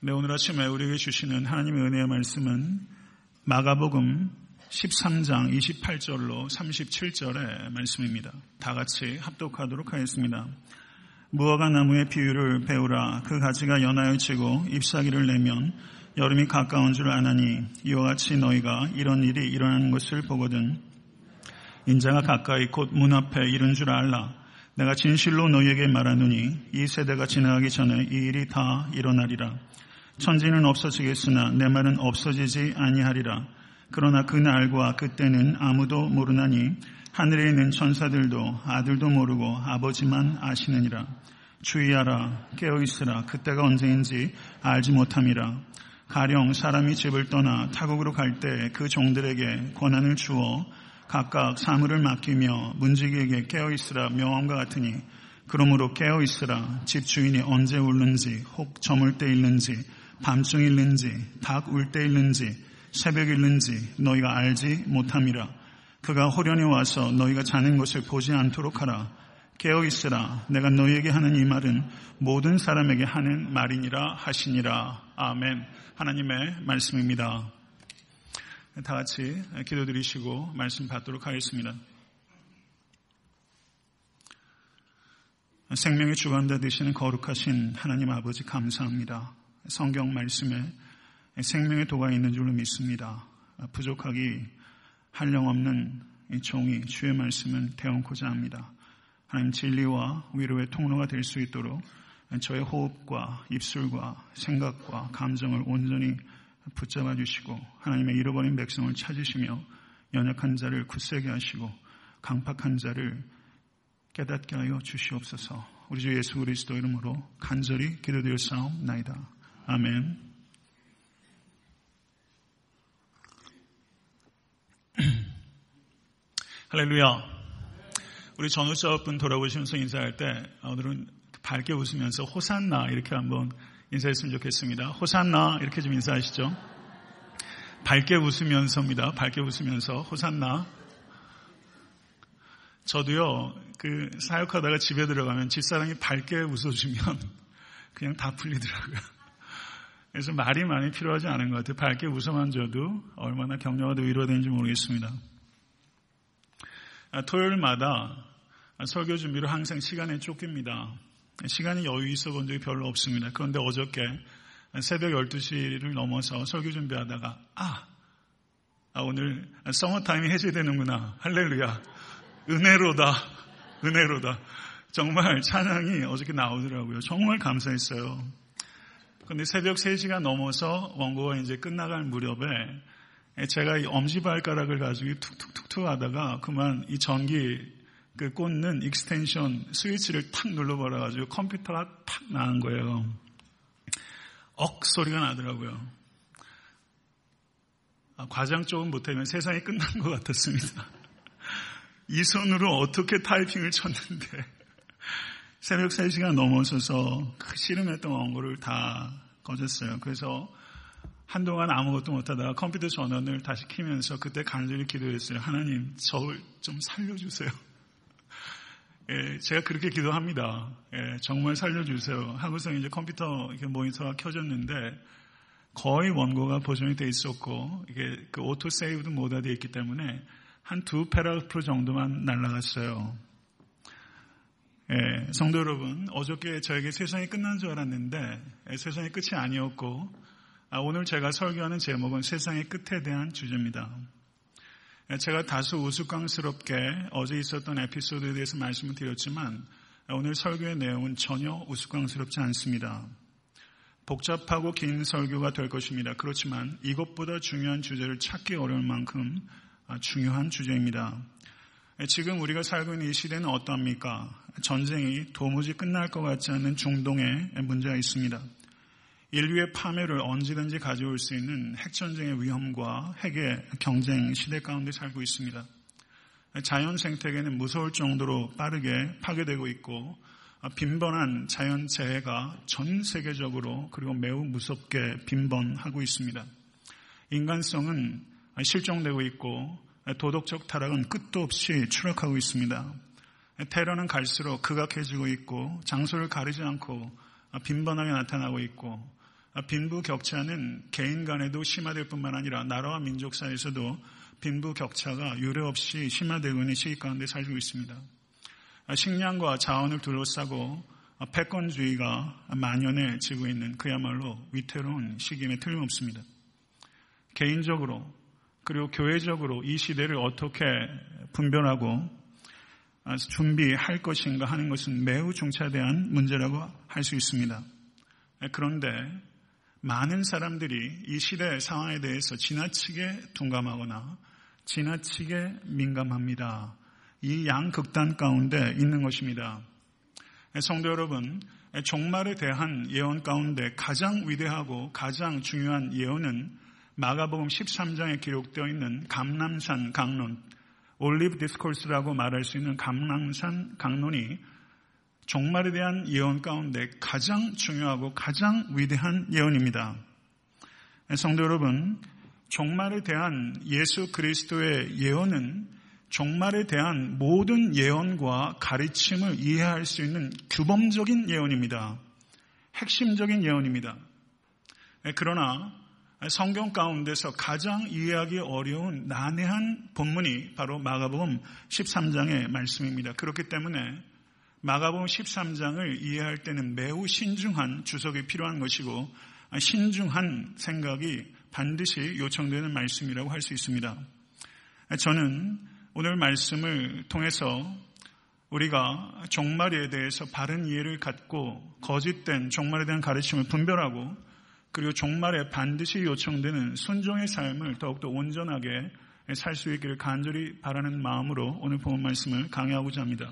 네, 오늘 아침에 우리에게 주시는 하나님의 은혜의 말씀은 마가복음 13장 28절로 37절의 말씀입니다. 다 같이 합독하도록 하겠습니다. 무화과 나무의 비유를 배우라. 그 가지가 연하여지고 잎사귀를 내면 여름이 가까운 줄 아나니, 이와 같이 너희가 이런 일이 일어나는 것을 보거든 인자가 가까이 곧 문 앞에 이른 줄 알라. 내가 진실로 너희에게 말하노니 이 세대가 지나가기 전에 이 일이 다 일어나리라. 천지는 없어지겠으나 내 말은 없어지지 아니하리라. 그러나 그날과 그때는 아무도 모르나니 하늘에 있는 천사들도 아들도 모르고 아버지만 아시느니라. 주의하라, 깨어있으라. 그때가 언제인지 알지 못함이라. 가령 사람이 집을 떠나 타국으로 갈 때 그 종들에게 권한을 주어 각각 사물을 맡기며 문지기에게 깨어있으라 명함과 같으니, 그러므로 깨어있으라. 집 주인이 언제 울는지, 혹 저물 때 일는지, 밤중 일는지, 닭 울 때 일는지, 새벽 일는지 너희가 알지 못함이라. 그가 호련히 와서 너희가 자는 것을 보지 않도록 하라. 깨어있으라. 내가 너희에게 하는 이 말은 모든 사람에게 하는 말이니라 하시니라. 아멘. 하나님의 말씀입니다. 다 같이 기도드리시고 말씀 받도록 하겠습니다. 생명의 주관자 되시는 거룩하신 하나님 아버지 감사합니다. 성경 말씀에 생명의 도가 있는 줄로 믿습니다. 부족하기 한량없는 이 종이 주의 말씀은 대언코자 합니다. 하나님, 진리와 위로의 통로가 될 수 있도록 저의 호흡과 입술과 생각과 감정을 온전히 붙잡아 주시고, 하나님의 잃어버린 백성을 찾으시며 연약한 자를 굳세게 하시고 강팍한 자를 깨닫게 하여 주시옵소서. 우리 주 예수 그리스도 이름으로 간절히 기도드렸사옵나이다. 아멘. 할렐루야. 우리 전우자분 돌아보시면서 인사할 때 오늘은 밝게 웃으면서 호산나 이렇게 한번 인사했으면 좋겠습니다. 호산나 이렇게 좀 인사하시죠. 밝게 웃으면서입니다. 밝게 웃으면서 호산나. 저도요, 사역하다가 집에 들어가면 집사람이 밝게 웃어주면 그냥 다 풀리더라고요. 그래서 말이 많이 필요하지 않은 것 같아요. 밝게 웃어만 줘도 얼마나 격려가 되고 위로가 되는지 모르겠습니다. 토요일마다 설교 준비로 항상 시간에 쫓깁니다. 시간이 여유 있어 본 적이 별로 없습니다. 그런데 어저께 새벽 12시를 넘어서 설교 준비하다가 오늘 서머타임이 해제되는구나. 할렐루야. 은혜로다. 정말 찬양이 어저께 나오더라고요. 정말 감사했어요. 그런데 새벽 3시가 넘어서 원고가 이제 끝나갈 무렵에 제가 이 엄지발가락을 가지고 툭툭툭툭 하다가 그만 이 전기 꽂는 익스텐션 스위치를 탁 눌러버려가지고 컴퓨터가 탁 나간 거예요. 억 소리가 나더라고요. 과장 쪽은 못하면 세상이 끝난 것 같았습니다. 이 손으로 어떻게 타이핑을 쳤는데 새벽 3시가 넘어서서 그 씨름했던 원고를 다 꺼졌어요. 그래서 한동안 아무것도 못하다가 컴퓨터 전원을 다시 켜면서 그때 간절히 기도했어요. 하나님, 저를 좀 살려주세요. 예, 제가 그렇게 기도합니다. 예, 정말 살려주세요. 하고서 이제 컴퓨터 모니터가 켜졌는데 거의 원고가 보존이 돼 있었고, 이게 오토 세이브도 모두 돼 있기 때문에 한 2 페라프 정도만 날아갔어요. 예, 성도 여러분, 어저께 저에게 세상이 끝난 줄 알았는데 세상의 끝이 아니었고, 오늘 제가 설교하는 제목은 세상의 끝에 대한 주제입니다. 제가 다소 우스꽝스럽게 어제 있었던 에피소드에 대해서 말씀을 드렸지만 오늘 설교의 내용은 전혀 우스꽝스럽지 않습니다. 복잡하고 긴 설교가 될 것입니다. 그렇지만 이것보다 중요한 주제를 찾기 어려울 만큼 중요한 주제입니다. 지금 우리가 살고 있는 이 시대는 어떠합니까? 전쟁이 도무지 끝날 것 같지 않은 중동의 문제가 있습니다. 인류의 파멸을 언제든지 가져올 수 있는 핵전쟁의 위험과 핵의 경쟁 시대 가운데 살고 있습니다. 자연 생태계는 무서울 정도로 빠르게 파괴되고 있고, 빈번한 자연 재해가 전 세계적으로 그리고 매우 무섭게 빈번하고 있습니다. 인간성은 실종되고 있고 도덕적 타락은 끝도 없이 추락하고 있습니다. 테러는 갈수록 극악해지고 있고 장소를 가리지 않고 빈번하게 나타나고 있고, 빈부격차는 개인 간에도 심화될 뿐만 아니라 나라와 민족 사이에서도 빈부격차가 유례없이 심화되고 있는 시기 가운데 살고 있습니다. 식량과 자원을 둘러싸고 패권주의가 만연해지고 있는 그야말로 위태로운 시기임에 틀림없습니다. 개인적으로 그리고 교회적으로 이 시대를 어떻게 분별하고 준비할 것인가 하는 것은 매우 중차대한 문제라고 할 수 있습니다. 그런데 많은 사람들이 이 시대의 상황에 대해서 지나치게 둔감하거나 지나치게 민감합니다. 이 양극단 가운데 있는 것입니다. 성도 여러분, 종말에 대한 예언 가운데 가장 위대하고 가장 중요한 예언은 마가복음 13장에 기록되어 있는 감람산 강론, 올리브 디스콜스라고 말할 수 있는 감람산 강론이 종말에 대한 예언 가운데 가장 중요하고 가장 위대한 예언입니다. 성도 여러분, 종말에 대한 예수 그리스도의 예언은 종말에 대한 모든 예언과 가르침을 이해할 수 있는 규범적인 예언입니다. 핵심적인 예언입니다. 그러나 성경 가운데서 가장 이해하기 어려운 난해한 본문이 바로 마가복음 13장의 말씀입니다. 그렇기 때문에 마가복음 13장을 이해할 때는 매우 신중한 주석이 필요한 것이고 신중한 생각이 반드시 요청되는 말씀이라고 할 수 있습니다. 저는 오늘 말씀을 통해서 우리가 종말에 대해서 바른 이해를 갖고 거짓된 종말에 대한 가르침을 분별하고 그리고 종말에 반드시 요청되는 순종의 삶을 더욱더 온전하게 살 수 있기를 간절히 바라는 마음으로 오늘 본문 말씀을 강의하고자 합니다.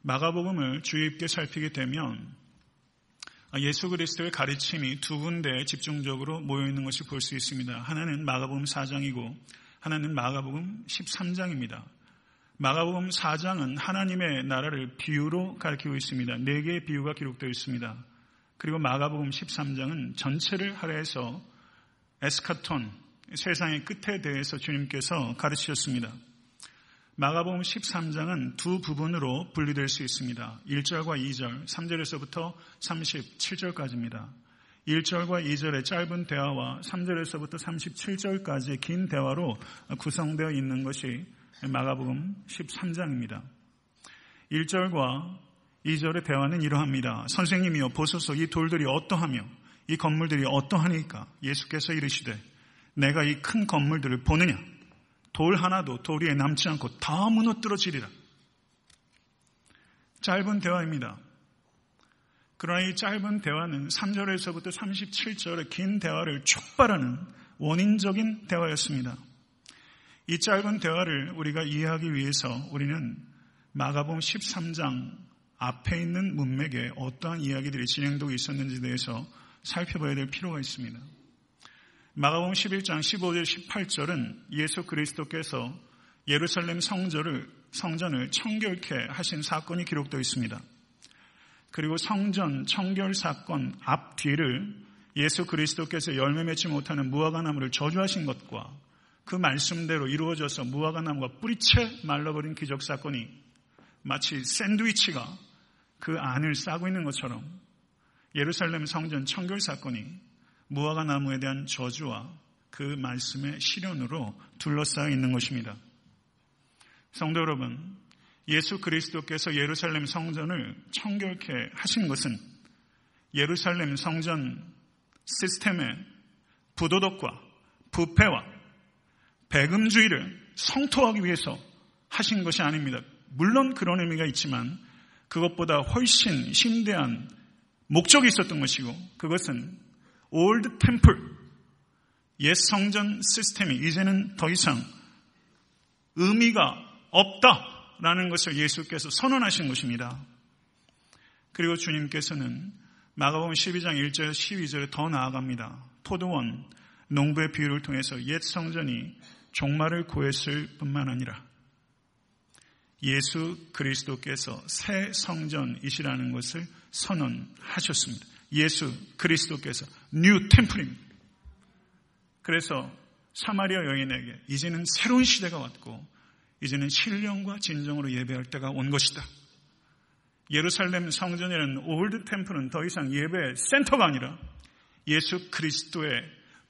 마가복음을 주의 깊게 살피게 되면 예수 그리스도의 가르침이 두 군데에 집중적으로 모여있는 것을 볼 수 있습니다. 하나는 마가복음 4장이고 하나는 마가복음 13장입니다. 마가복음 4장은 하나님의 나라를 비유로 가리키고 있습니다. 4개의 비유가 기록되어 있습니다. 그리고 마가복음 13장은 전체를 할애해서 에스카톤, 세상의 끝에 대해서 주님께서 가르치셨습니다. 마가복음 13장은 두 부분으로 분리될 수 있습니다. 1절과 2절, 3절에서부터 37절까지입니다. 1절과 2절의 짧은 대화와 3절에서부터 37절까지의 긴 대화로 구성되어 있는 것이 마가복음 13장입니다. 1절과 2절의 대화는 이러합니다. 선생님이여 보소서 이 돌들이 어떠하며 이 건물들이 어떠하니까? 예수께서 이르시되 내가 이 큰 건물들을 보느냐? 돌 하나도 돌 위에 남지 않고 다 무너뜨려지리라. 짧은 대화입니다. 그러나 이 짧은 대화는 3절에서부터 37절의 긴 대화를 촉발하는 원인적인 대화였습니다. 이 짧은 대화를 우리가 이해하기 위해서 우리는 마가복음 13장 앞에 있는 문맥에 어떠한 이야기들이 진행되고 있었는지에 대해서 살펴봐야 될 필요가 있습니다. 마가복음 11장 15절 18절은 예수 그리스도께서 예루살렘 성전을 청결케 하신 사건이 기록되어 있습니다. 그리고 성전 청결 사건 앞뒤를 예수 그리스도께서 열매 맺지 못하는 무화과나무를 저주하신 것과 그 말씀대로 이루어져서 무화과나무가 뿌리채 말라버린 기적 사건이 마치 샌드위치가 그 안을 싸고 있는 것처럼 예루살렘 성전 청결 사건이 무화과나무에 대한 저주와 그 말씀의 실현으로 둘러싸여 있는 것입니다. 성도 여러분, 예수 그리스도께서 예루살렘 성전을 청결케 하신 것은 예루살렘 성전 시스템의 부도덕과 부패와 배금주의를 성토하기 위해서 하신 것이 아닙니다. 물론 그런 의미가 있지만 그것보다 훨씬 심대한 목적이 있었던 것이고 그것은 올드 템플, 옛 성전 시스템이 이제는 더 이상 의미가 없다라는 것을 예수께서 선언하신 것입니다. 그리고 주님께서는 마가복음 12장 1절 12절에 더 나아갑니다. 포도원, 농부의 비유를 통해서 옛 성전이 종말을 고했을 뿐만 아니라 예수 그리스도께서 새 성전이시라는 것을 선언하셨습니다. 예수 그리스도께서 뉴 템플입니다. 그래서 사마리아 여인에게 이제는 새로운 시대가 왔고 이제는 신령과 진정으로 예배할 때가 온 것이다. 예루살렘 성전에는 올드 템플은 더 이상 예배의 센터가 아니라 예수 그리스도의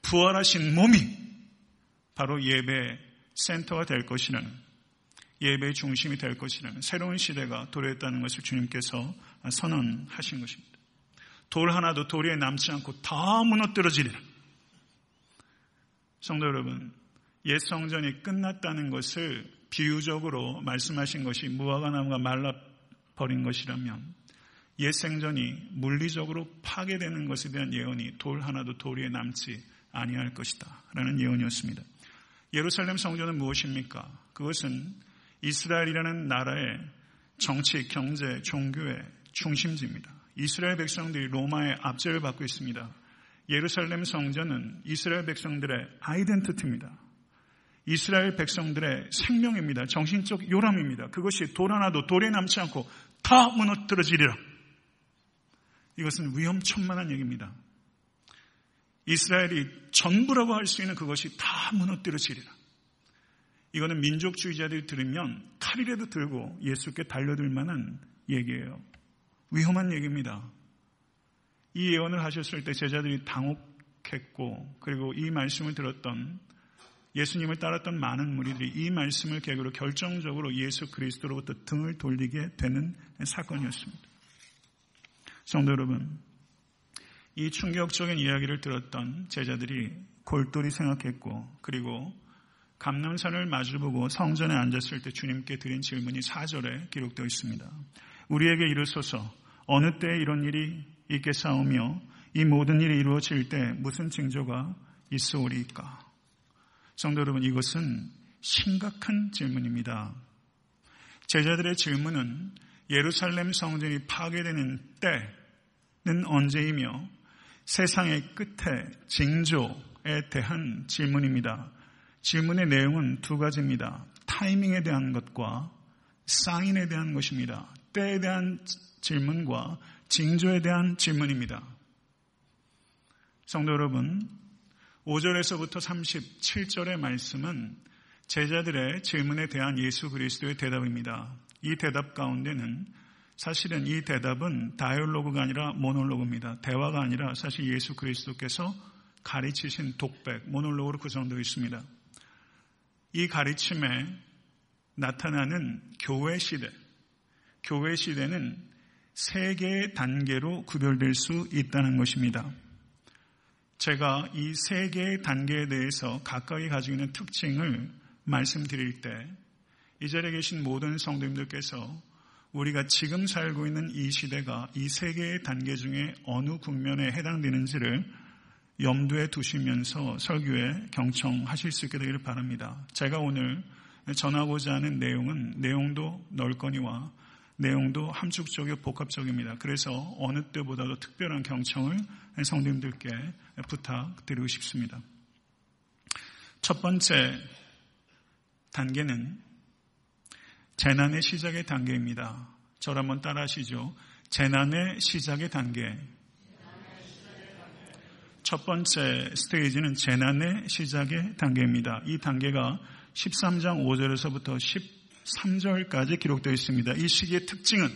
부활하신 몸이 바로 예배의 센터가 될 것이라는, 예배의 중심이 될 것이라는 새로운 시대가 도래했다는 것을 주님께서 선언하신 것입니다. 돌 하나도 도리에 남지 않고 다 무너뜨려지리라. 성도 여러분, 옛 성전이 끝났다는 것을 비유적으로 말씀하신 것이 무화과나무가 말라버린 것이라면 옛 성전이 물리적으로 파괴되는 것에 대한 예언이 돌 하나도 도리에 남지 아니할 것이다 라는 예언이었습니다. 예루살렘 성전은 무엇입니까? 그것은 이스라엘이라는 나라의 정치, 경제, 종교의 중심지입니다. 이스라엘 백성들이 로마의 압제를 받고 있습니다. 예루살렘 성전은 이스라엘 백성들의 아이덴티티입니다. 이스라엘 백성들의 생명입니다. 정신적 요람입니다. 그것이 돌 하나도 돌에 남지 않고 다 무너뜨려지리라. 이것은 위험천만한 얘기입니다. 이스라엘이 전부라고 할 수 있는 그것이 다 무너뜨려지리라. 이거는 민족주의자들이 들으면 칼이라도 들고 예수께 달려들 만한 얘기예요. 위험한 얘기입니다. 이 예언을 하셨을 때 제자들이 당혹했고, 그리고 이 말씀을 들었던 예수님을 따랐던 많은 무리들이 이 말씀을 계기로 결정적으로 예수 그리스도로부터 등을 돌리게 되는 사건이었습니다. 성도 여러분, 이 충격적인 이야기를 들었던 제자들이 골똘히 생각했고, 그리고 감람산을 마주보고 성전에 앉았을 때 주님께 드린 질문이 4절에 기록되어 있습니다. 우리에게 이르소서 어느 때에 이런 일이 있겠사오며 이 모든 일이 이루어질 때 무슨 징조가 있으오리까? 성도 여러분, 이것은 심각한 질문입니다. 제자들의 질문은 예루살렘 성전이 파괴되는 때는 언제이며 세상의 끝에 징조에 대한 질문입니다. 질문의 내용은 두 가지입니다. 타이밍에 대한 것과 사인에 대한 것입니다. 때에 대한 질문과 징조에 대한 질문입니다. 성도 여러분, 5절에서부터 37절의 말씀은 제자들의 질문에 대한 예수 그리스도의 대답입니다. 이 대답 가운데는, 사실은 이 대답은 다이얼로그가 아니라 모놀로그입니다. 대화가 아니라 사실 예수 그리스도께서 가르치신 독백, 모놀로그로 구성되어 있습니다. 이 가르침에 나타나는 교회 시대, 교회 시대는 세 개의 단계로 구별될 수 있다는 것입니다. 제가 이 세 개의 단계에 대해서 각각이 가지고 있는 특징을 말씀드릴 때 이 자리에 계신 모든 성도님들께서 우리가 지금 살고 있는 이 시대가 이 세 개의 단계 중에 어느 국면에 해당되는지를 염두에 두시면서 설교에 경청하실 수 있게 되기를 바랍니다. 제가 오늘 전하고자 하는 내용은 내용도 넓거니와 내용도 함축적이고 복합적입니다. 그래서 어느 때보다도 특별한 경청을 성도님들께 부탁드리고 싶습니다. 첫 번째 단계는 재난의 시작의 단계입니다. 저를 한번 따라 하시죠. 재난의 시작의 단계. 첫 번째 스테이지는 재난의 시작의 단계입니다. 이 단계가 13장 5절에서부터 3절까지 기록되어 있습니다. 이 시기의 특징은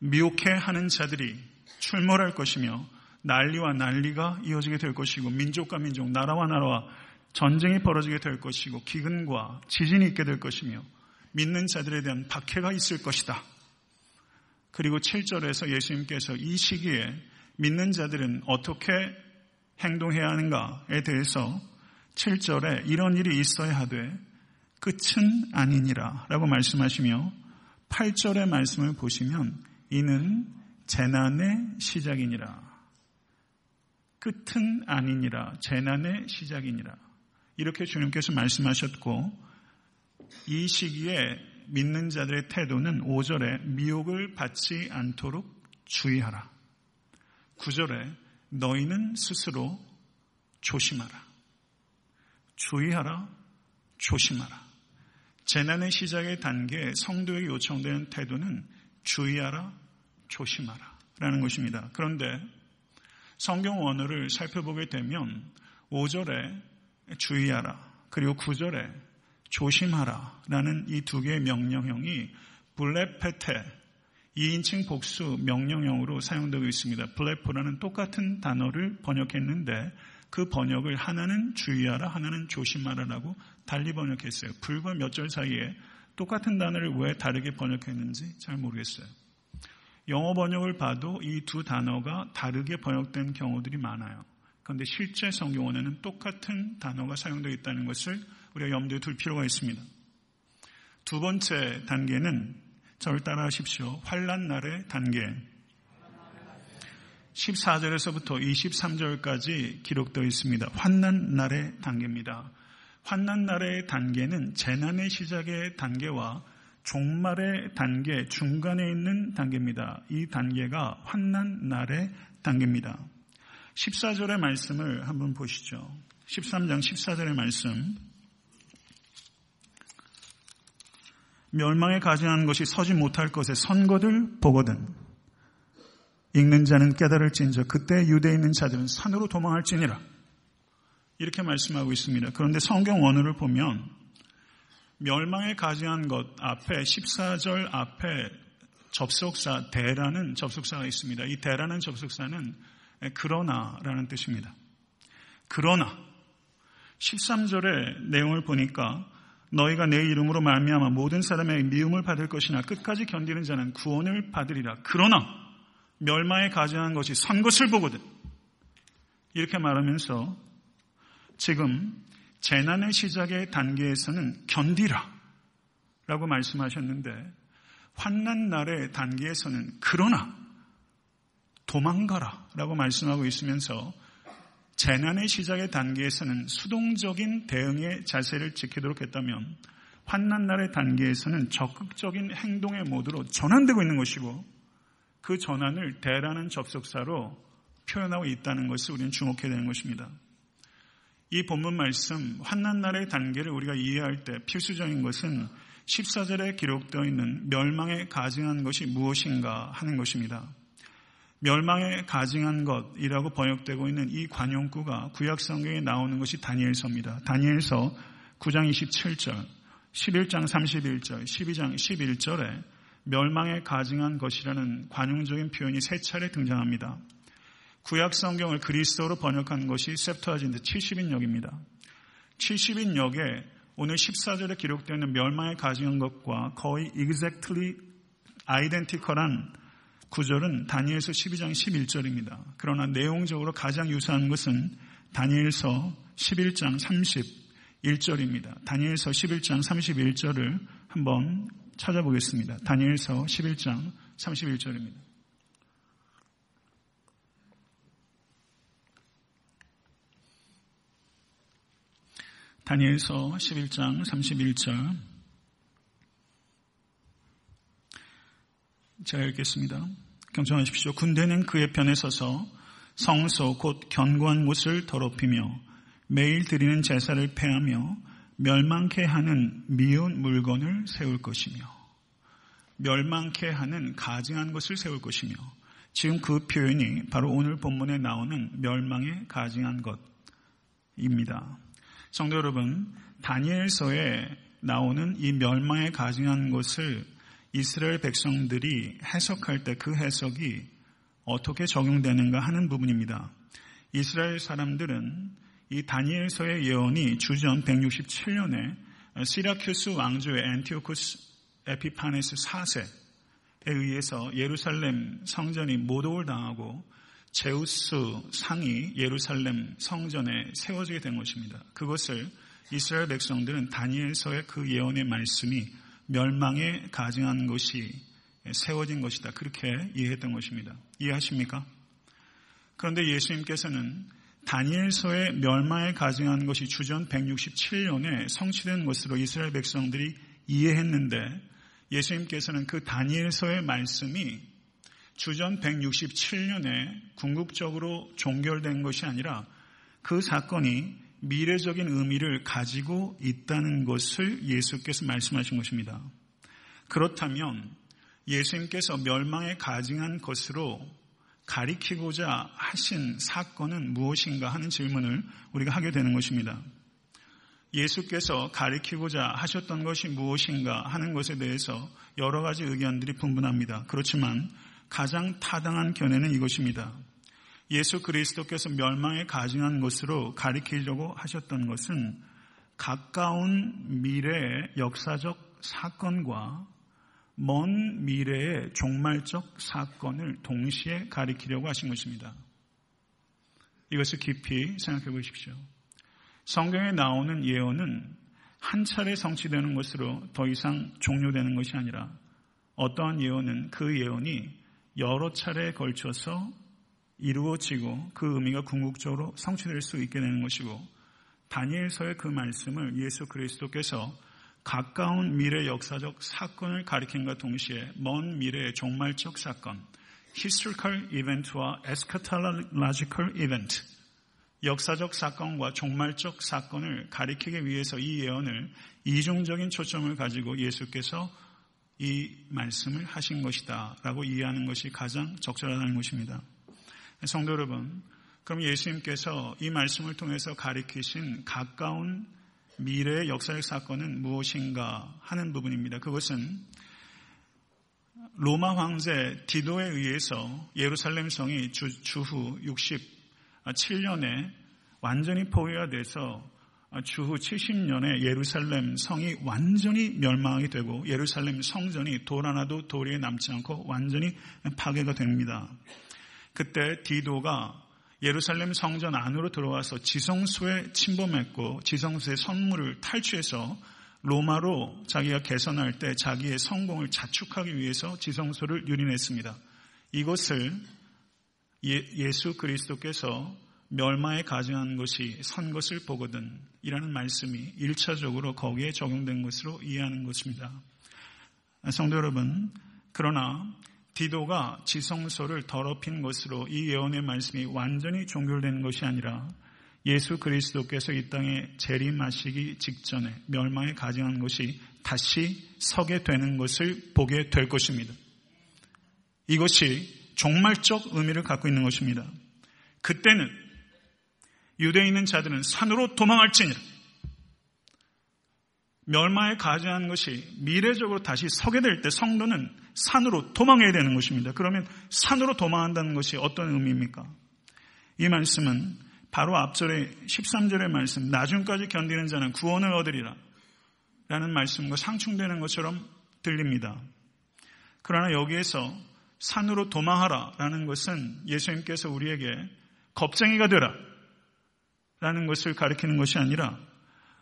미혹해하는 자들이 출몰할 것이며 난리와 난리가 이어지게 될 것이고 민족과 민족, 나라와 나라와 전쟁이 벌어지게 될 것이고 기근과 지진이 있게 될 것이며 믿는 자들에 대한 박해가 있을 것이다. 그리고 7절에서 예수님께서 이 시기에 믿는 자들은 어떻게 행동해야 하는가에 대해서 7절에 이런 일이 있어야 하되 끝은 아니니라 라고 말씀하시며 8절의 말씀을 보시면 이는 재난의 시작이니라. 끝은 아니니라. 재난의 시작이니라. 이렇게 주님께서 말씀하셨고 이 시기에 믿는 자들의 태도는 5절에 미혹을 받지 않도록 주의하라. 9절에 너희는 스스로 조심하라. 주의하라. 조심하라. 재난의 시작의 단계에 성도에게 요청되는 태도는 주의하라, 조심하라 라는 것입니다. 그런데 성경 원어를 살펴보게 되면 5절에 주의하라 그리고 9절에 조심하라 라는 이 두 개의 명령형이 블레페테, 2인칭 복수 명령형으로 사용되고 있습니다. 블레포라는 똑같은 단어를 번역했는데 그 번역을 하나는 주의하라, 하나는 조심하라라고 달리 번역했어요. 불과 몇 절 사이에 똑같은 단어를 왜 다르게 번역했는지 잘 모르겠어요. 영어 번역을 봐도 이 두 단어가 다르게 번역된 경우들이 많아요. 그런데 실제 성경원에는 똑같은 단어가 사용되어 있다는 것을 우리가 염두에 둘 필요가 있습니다. 두 번째 단계는, 저를 따라하십시오. 환난 날의 단계. 14절에서부터 23절까지 기록되어 있습니다. 환난 날의 단계입니다. 환난 날의 단계는 재난의 시작의 단계와 종말의 단계, 중간에 있는 단계입니다. 이 단계가 환난 날의 단계입니다. 14절의 말씀을 한번 보시죠. 13장 14절의 말씀. 멸망에 가증한 것이 서지 못할 것에 선거들 보거든. 읽는 자는 깨달을진저 그때 유대에 있는 자들은 산으로 도망할지니라. 이렇게 말씀하고 있습니다. 그런데 성경 원어를 보면 멸망에 가증한 것 앞에 14절 앞에 접속사 대라는 접속사가 있습니다. 이 대라는 접속사는 그러나라는 뜻입니다. 그러나 13절의 내용을 보니까 너희가 내 이름으로 말미암아 모든 사람의 미움을 받을 것이나 끝까지 견디는 자는 구원을 받으리라. 그러나 멸망에 가증한 것이 선 것을 보거든. 이렇게 말하면서 지금 재난의 시작의 단계에서는 견디라 라고 말씀하셨는데 환난 날의 단계에서는 그러나 도망가라 라고 말씀하고 있으면서 재난의 시작의 단계에서는 수동적인 대응의 자세를 지키도록 했다면 환난 날의 단계에서는 적극적인 행동의 모드로 전환되고 있는 것이고 그 전환을 대라는 접속사로 표현하고 있다는 것을 우리는 주목해야 되는 것입니다. 이 본문 말씀 환난 날의 단계를 우리가 이해할 때 필수적인 것은 14절에 기록되어 있는 멸망에 가증한 것이 무엇인가 하는 것입니다. 멸망에 가증한 것이라고 번역되고 있는 이 관용구가 구약성경에 나오는 것이 다니엘서입니다. 다니엘서 9장 27절, 11장 31절, 12장 11절에 멸망에 가증한 것이라는 관용적인 표현이 세 차례 등장합니다. 구약성경을 그리스어로 번역한 것이 셉투아진트 70인역입니다. 70인역에 오늘 14절에 기록되는 멸망에 가증한 것과 거의 exactly identical한 구절은 다니엘서 12장 11절입니다. 그러나 내용적으로 가장 유사한 것은 다니엘서 11장 31절입니다. 다니엘서 11장 31절을 한번 찾아보겠습니다. 다니엘서 11장 31절입니다. 다니엘서 11장 31절 제가 읽겠습니다. 경청하십시오. 군대는 그의 편에 서서 성소 곧 견고한 곳을 더럽히며 매일 드리는 제사를 폐하며 멸망케 하는 미운 물건을 세울 것이며 멸망케 하는 가증한 것을 세울 것이며 지금 그 표현이 바로 오늘 본문에 나오는 멸망에 가증한 것입니다. 성도 여러분, 다니엘서에 나오는 이 멸망에 가증한 것을 이스라엘 백성들이 해석할 때 그 해석이 어떻게 적용되는가 하는 부분입니다. 이스라엘 사람들은 이 다니엘서의 예언이 주전 167년에 시라큐스 왕조의 안티오쿠스 에피파네스 4세에 의해서 예루살렘 성전이 모독을 당하고 제우스 상이 예루살렘 성전에 세워지게 된 것입니다. 그것을 이스라엘 백성들은 다니엘서의 그 예언의 말씀이 멸망에 가증한 것이 세워진 것이다. 그렇게 이해했던 것입니다. 이해하십니까? 그런데 예수님께서는 다니엘서의 멸망에 가증한 것이 주전 167년에 성취된 것으로 이스라엘 백성들이 이해했는데 예수님께서는 그 다니엘서의 말씀이 주전 167년에 궁극적으로 종결된 것이 아니라 그 사건이 미래적인 의미를 가지고 있다는 것을 예수께서 말씀하신 것입니다. 그렇다면 예수님께서 멸망에 가증한 것으로 가리키고자 하신 사건은 무엇인가 하는 질문을 우리가 하게 되는 것입니다. 예수께서 가리키고자 하셨던 것이 무엇인가 하는 것에 대해서 여러 가지 의견들이 분분합니다. 그렇지만 가장 타당한 견해는 이것입니다. 예수 그리스도께서 멸망에 가증한 것으로 가리키려고 하셨던 것은 가까운 미래의 역사적 사건과 먼 미래의 종말적 사건을 동시에 가리키려고 하신 것입니다. 이것을 깊이 생각해 보십시오. 성경에 나오는 예언은 한 차례 성취되는 것으로 더 이상 종료되는 것이 아니라 어떠한 예언은 그 예언이 여러 차례에 걸쳐서 이루어지고 그 의미가 궁극적으로 성취될 수 있게 되는 것이고, 다니엘서의 그 말씀을 예수 그리스도께서 가까운 미래 역사적 사건을 가리킨과 동시에 먼 미래의 종말적 사건, historical event와 eschatological event, 역사적 사건과 종말적 사건을 가리키기 위해서 이 예언을 이중적인 초점을 가지고 예수께서 이 말씀을 하신 것이다 라고 이해하는 것이 가장 적절하다는 것입니다. 성도 여러분, 그럼 예수님께서 이 말씀을 통해서 가리키신 가까운 미래의 역사적 사건은 무엇인가 하는 부분입니다. 그것은 로마 황제 디도에 의해서 예루살렘 성이 주후 67년에 완전히 포위가 돼서 주후 70년에 예루살렘 성이 완전히 멸망하게 되고 예루살렘 성전이 돌 하나도 도리에 남지 않고 완전히 파괴가 됩니다. 그때 디도가 예루살렘 성전 안으로 들어와서 지성소에 침범했고 지성소의 선물을 탈취해서 로마로 자기가 개선할 때 자기의 성공을 자축하기 위해서 지성소를 유린했습니다. 이것을 예수 그리스도께서 멸망에 가증한 것이 선 것을 보거든 이라는 말씀이 1차적으로 거기에 적용된 것으로 이해하는 것입니다. 성도 여러분, 그러나 디도가 지성소를 더럽힌 것으로 이 예언의 말씀이 완전히 종결된 것이 아니라 예수 그리스도께서 이 땅에 재림하시기 직전에 멸망에 가증한 것이 다시 서게 되는 것을 보게 될 것입니다. 이것이 종말적 의미를 갖고 있는 것입니다. 그때는 유대에 있는 자들은 산으로 도망할지니라. 멸망에 가증한 것이 미래적으로 다시 서게 될 때 성도는 산으로 도망해야 되는 것입니다. 그러면 산으로 도망한다는 것이 어떤 의미입니까? 이 말씀은 바로 앞절의 13절의 말씀, 나중까지 견디는 자는 구원을 얻으리라 라는 말씀과 상충되는 것처럼 들립니다. 그러나 여기에서 산으로 도망하라 라는 것은 예수님께서 우리에게 겁쟁이가 되라 라는 것을 가리키는 것이 아니라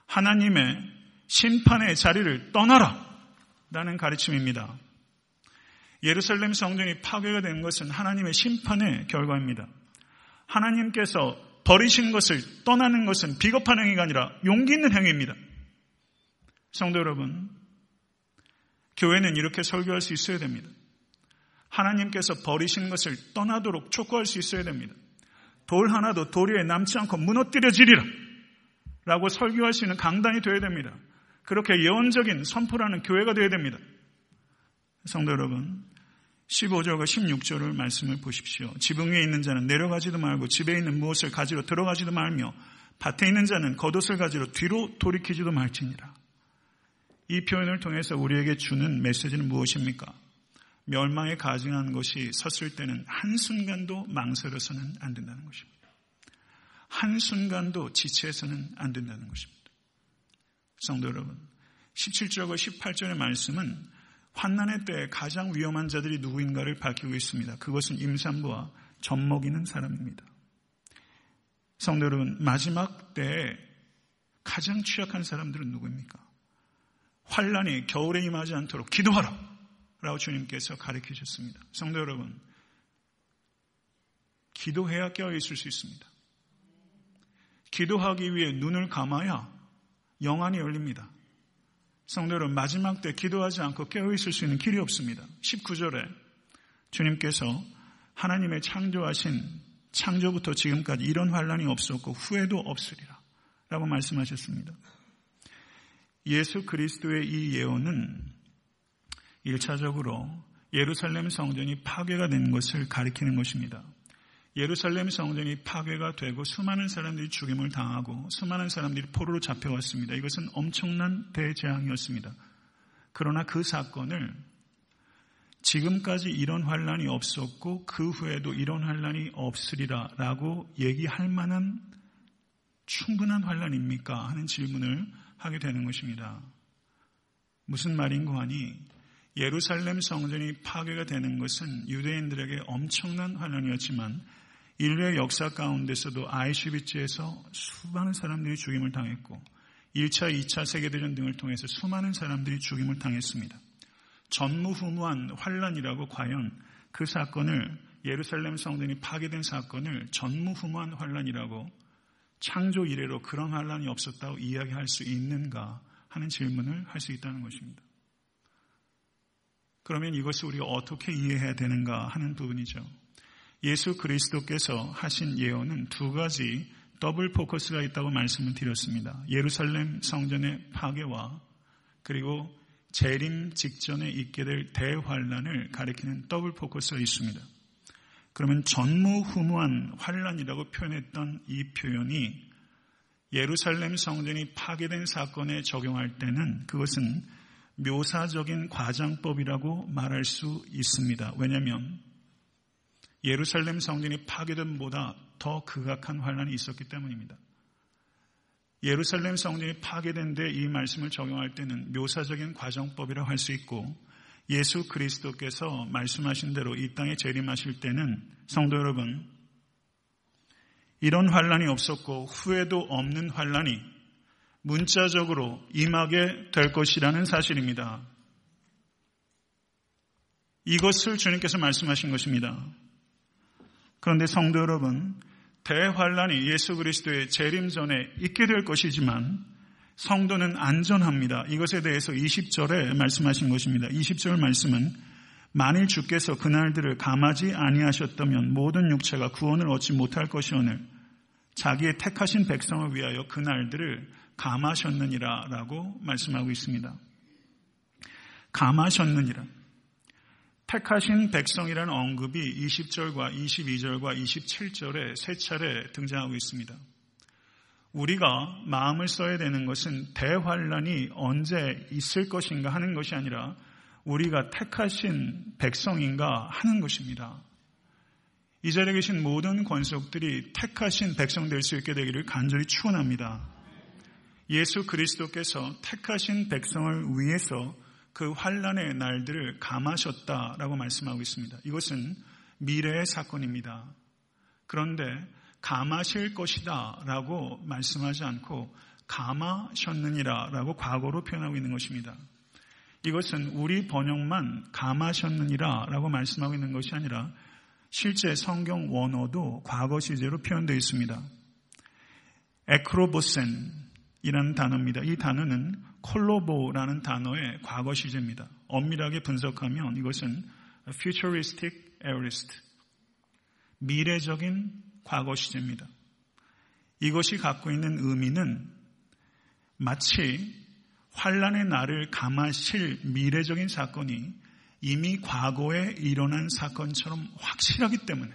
하나님의 심판의 자리를 떠나라 라는 가르침입니다. 예루살렘 성전이 파괴가 된 것은 하나님의 심판의 결과입니다. 하나님께서 버리신 것을 떠나는 것은 비겁한 행위가 아니라 용기 있는 행위입니다. 성도 여러분, 교회는 이렇게 설교할 수 있어야 됩니다. 하나님께서 버리신 것을 떠나도록 촉구할 수 있어야 됩니다. 돌 하나도 도리에 남지 않고 무너뜨려지리라 라고 설교할 수 있는 강단이 되어야 됩니다. 그렇게 예언적인 선포라는 교회가 되어야 됩니다. 성도 여러분, 15절과 16절을 말씀을 보십시오. 지붕 위에 있는 자는 내려가지도 말고 집에 있는 무엇을 가지러 들어가지도 말며 밭에 있는 자는 겉옷을 가지러 뒤로 돌이키지도 말지니라. 이 표현을 통해서 우리에게 주는 메시지는 무엇입니까? 멸망에 가증한 것이 섰을 때는 한순간도 망설여서는 안 된다는 것입니다. 한순간도 지체해서는 안 된다는 것입니다. 성도 여러분, 17절과 18절의 말씀은 환난의 때에 가장 위험한 자들이 누구인가를 밝히고 있습니다. 그것은 임산부와 젖먹이는 사람입니다. 성도 여러분, 마지막 때에 가장 취약한 사람들은 누구입니까? 환난이 겨울에 임하지 않도록 기도하라 라고 주님께서 가르치셨습니다. 성도 여러분, 기도해야 깨어있을 수 있습니다. 기도하기 위해 눈을 감아야 영안이 열립니다. 성도 여러분, 마지막 때 기도하지 않고 깨어있을 수 있는 길이 없습니다. 19절에 주님께서 하나님의 창조하신 창조부터 지금까지 이런 환난이 없었고 후회도 없으리라 라고 말씀하셨습니다. 예수 그리스도의 이 예언은 1차적으로 예루살렘 성전이 파괴가 된 것을 가리키는 것입니다. 예루살렘 성전이 파괴가 되고 수많은 사람들이 죽임을 당하고 수많은 사람들이 포로로 잡혀왔습니다. 이것은 엄청난 대재앙이었습니다. 그러나 그 사건을 지금까지 이런 환란이 없었고 그 후에도 이런 환란이 없으리라 라고 얘기할 만한 충분한 환란입니까? 하는 질문을 하게 되는 것입니다. 무슨 말인고 하니 예루살렘 성전이 파괴가 되는 것은 유대인들에게 엄청난 환란이었지만 인류의 역사 가운데서도 아이슈비츠에서 수많은 사람들이 죽임을 당했고 1차, 2차 세계대전 등을 통해서 수많은 사람들이 죽임을 당했습니다. 전무후무한 환란이라고 과연 그 사건을 예루살렘 성전이 파괴된 사건을 전무후무한 환란이라고 창조 이래로 그런 환란이 없었다고 이야기할 수 있는가 하는 질문을 할 수 있다는 것입니다. 그러면 이것을 우리가 어떻게 이해해야 되는가 하는 부분이죠. 예수 그리스도께서 하신 예언은 두 가지 더블 포커스가 있다고 말씀을 드렸습니다. 예루살렘 성전의 파괴와 그리고 재림 직전에 있게 될 대환란을 가리키는 더블 포커스가 있습니다. 그러면 전무후무한 환란이라고 표현했던 이 표현이 예루살렘 성전이 파괴된 사건에 적용할 때는 그것은 묘사적인 과장법이라고 말할 수 있습니다. 왜냐하면 예루살렘 성전이 파괴됨보다 더 극악한 환란이 있었기 때문입니다. 예루살렘 성전이 파괴된 데 이 말씀을 적용할 때는 묘사적인 과정법이라고 할 수 있고 예수 그리스도께서 말씀하신 대로 이 땅에 재림하실 때는 성도 여러분 이런 환란이 없었고 후에도 없는 환란이 문자적으로 임하게 될 것이라는 사실입니다. 이것을 주님께서 말씀하신 것입니다. 그런데 성도 여러분 대환란이 예수 그리스도의 재림 전에 있게 될 것이지만 성도는 안전합니다. 이것에 대해서 20절에 말씀하신 것입니다. 20절 말씀은 만일 주께서 그날들을 감하지 아니하셨다면 모든 육체가 구원을 얻지 못할 것이오늘 자기의 택하신 백성을 위하여 그날들을 감하셨느니라 라고 말씀하고 있습니다. 감하셨느니라. 택하신 백성이라는 언급이 20절과 22절과 27절에 세 차례 등장하고 있습니다. 우리가 마음을 써야 되는 것은 대환란이 언제 있을 것인가 하는 것이 아니라 우리가 택하신 백성인가 하는 것입니다. 이 자리에 계신 모든 권속들이 택하신 백성 될 수 있게 되기를 간절히 축원합니다. 예수 그리스도께서 택하신 백성을 위해서 그 환란의 날들을 감하셨다라고 말씀하고 있습니다. 이것은 미래의 사건입니다. 그런데 감하실 것이다 라고 말씀하지 않고 감하셨느니라 라고 과거로 표현하고 있는 것입니다. 이것은 우리 번역만 감하셨느니라 라고 말씀하고 있는 것이 아니라 실제 성경 원어도 과거 시제로 표현되어 있습니다. 에크로보센이라는 단어입니다. 이 단어는 콜로보라는 단어의 과거 시제입니다. 엄밀하게 분석하면 이것은 futuristic aorist, 미래적인 과거 시제입니다. 이것이 갖고 있는 의미는 마치 환란의 날을 감하실 미래적인 사건이 이미 과거에 일어난 사건처럼 확실하기 때문에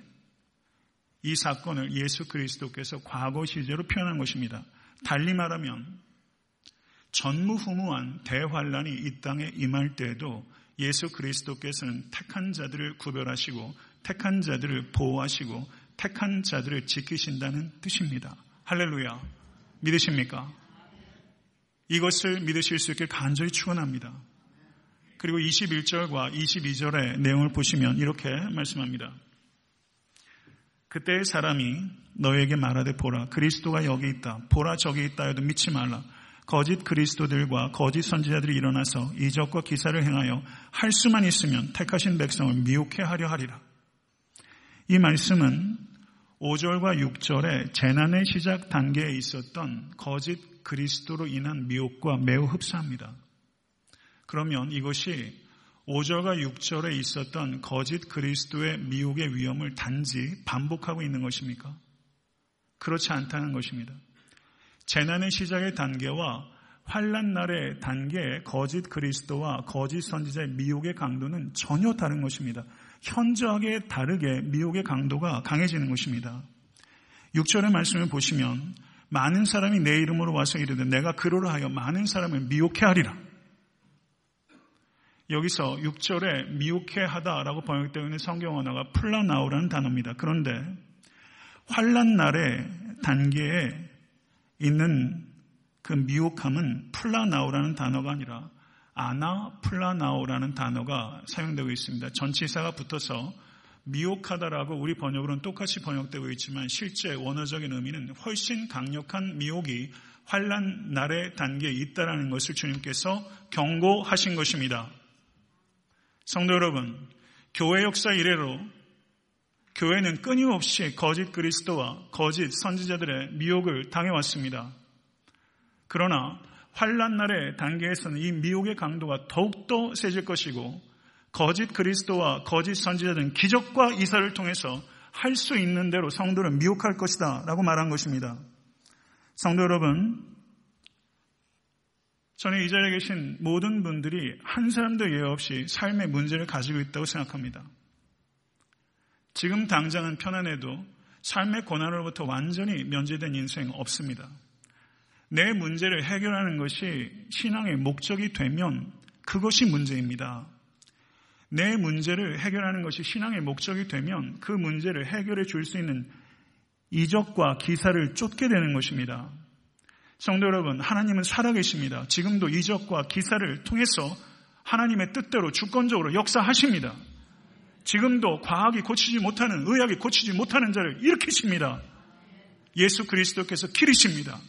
이 사건을 예수 그리스도께서 과거 시제로 표현한 것입니다. 달리 말하면 전무후무한 대환란이 이 땅에 임할 때에도 예수 그리스도께서는 택한 자들을 구별하시고 택한 자들을 보호하시고 택한 자들을 지키신다는 뜻입니다. 할렐루야. 믿으십니까? 이것을 믿으실 수 있길 간절히 축원합니다. 그리고 21절과 22절의 내용을 보시면 이렇게 말씀합니다. 그때의 사람이 너에게 말하되 보라 그리스도가 여기 있다 보라 저기 있다 해도 믿지 말라 거짓 그리스도들과 거짓 선지자들이 일어나서 이적과 기사를 행하여 할 수만 있으면 택하신 백성을 미혹해 하려 하리라. 이 말씀은 5절과 6절에 재난의 시작 단계에 있었던 거짓 그리스도로 인한 미혹과 매우 흡사합니다. 그러면 이것이 5절과 6절에 있었던 거짓 그리스도의 미혹의 위험을 단지 반복하고 있는 것입니까? 그렇지 않다는 것입니다. 재난의 시작의 단계와 환란 날의 단계의 거짓 그리스도와 거짓 선지자의 미혹의 강도는 전혀 다른 것입니다. 현저하게 다르게 미혹의 강도가 강해지는 것입니다. 6절의 말씀을 보시면 많은 사람이 내 이름으로 와서 이르되 내가 그로를 하여 많은 사람을 미혹해 하리라. 여기서 6절에 미혹해 하다라고 번역되어 있는 성경 언어가 플라나우라는 단어입니다. 그런데 환란 날의 단계에 있는 그 미혹함은 플라나우라는 단어가 아니라 아나플라나오라는 단어가 사용되고 있습니다. 전치사가 붙어서 미혹하다라고 우리 번역으로는 똑같이 번역되고 있지만 실제 원어적인 의미는 훨씬 강력한 미혹이 환란 날의 단계에 있다라는 것을 주님께서 경고하신 것입니다. 성도 여러분, 교회 역사 이래로 교회는 끊임없이 거짓 그리스도와 거짓 선지자들의 미혹을 당해왔습니다. 그러나 환란 날의 단계에서는 이 미혹의 강도가 더욱더 세질 것이고 거짓 그리스도와 거짓 선지자들은 기적과 이사를 통해서 할 수 있는 대로 성도를 미혹할 것이다 라고 말한 것입니다. 성도 여러분, 저는 이 자리에 계신 모든 분들이 한 사람도 예외 없이 삶의 문제를 가지고 있다고 생각합니다. 지금 당장은 편안해도 삶의 고난으로부터 완전히 면제된 인생 없습니다. 내 문제를 해결하는 것이 신앙의 목적이 되면 그것이 문제입니다. 내 문제를 해결하는 것이 신앙의 목적이 되면 그 문제를 해결해 줄 수 있는 이적과 기사를 쫓게 되는 것입니다. 성도 여러분, 하나님은 살아계십니다. 지금도 이적과 기사를 통해서 하나님의 뜻대로 주권적으로 역사하십니다. 지금도 과학이 고치지 못하는, 의학이 고치지 못하는 자를 일으키십니다. 예수 그리스도께서 길이십니다.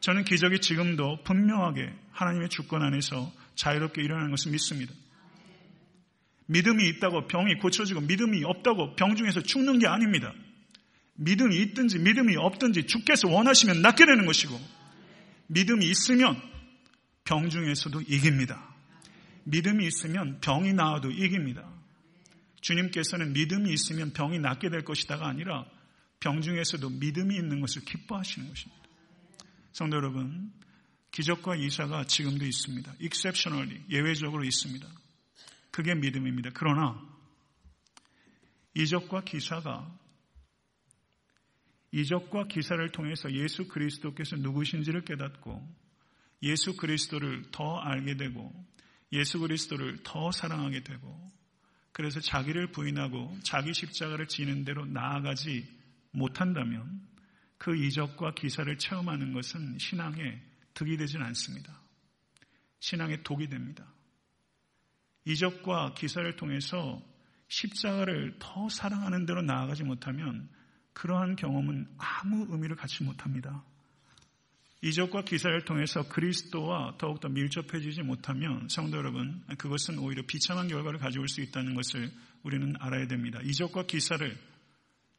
저는 기적이 지금도 분명하게 하나님의 주권 안에서 자유롭게 일어나는 것을 믿습니다. 믿음이 있다고 병이 고쳐지고 믿음이 없다고 병 중에서 죽는 게 아닙니다. 믿음이 있든지 믿음이 없든지 주께서 원하시면 낫게 되는 것이고 믿음이 있으면 병 중에서도 이깁니다. 믿음이 있으면 병이 나아도 이깁니다. 주님께서는 믿음이 있으면 병이 낫게 될 것이다가 아니라 병 중에서도 믿음이 있는 것을 기뻐하시는 것입니다. 성도 여러분, 기적과 이사가 지금도 있습니다. exceptionally, 예외적으로 있습니다. 그게 믿음입니다. 그러나 이적과 기사를 통해서 예수 그리스도께서 누구신지를 깨닫고 예수 그리스도를 더 알게 되고 예수 그리스도를 더 사랑하게 되고 그래서 자기를 부인하고 자기 십자가를 지는 대로 나아가지 못한다면 그 이적과 기사를 체험하는 것은 신앙에 득이 되진 않습니다. 신앙에 독이 됩니다. 이적과 기사를 통해서 십자가를 더 사랑하는 대로 나아가지 못하면 그러한 경험은 아무 의미를 갖지 못합니다. 이적과 기사를 통해서 그리스도와 더욱더 밀접해지지 못하면 성도 여러분, 그것은 오히려 비참한 결과를 가져올 수 있다는 것을 우리는 알아야 됩니다. 이적과 기사를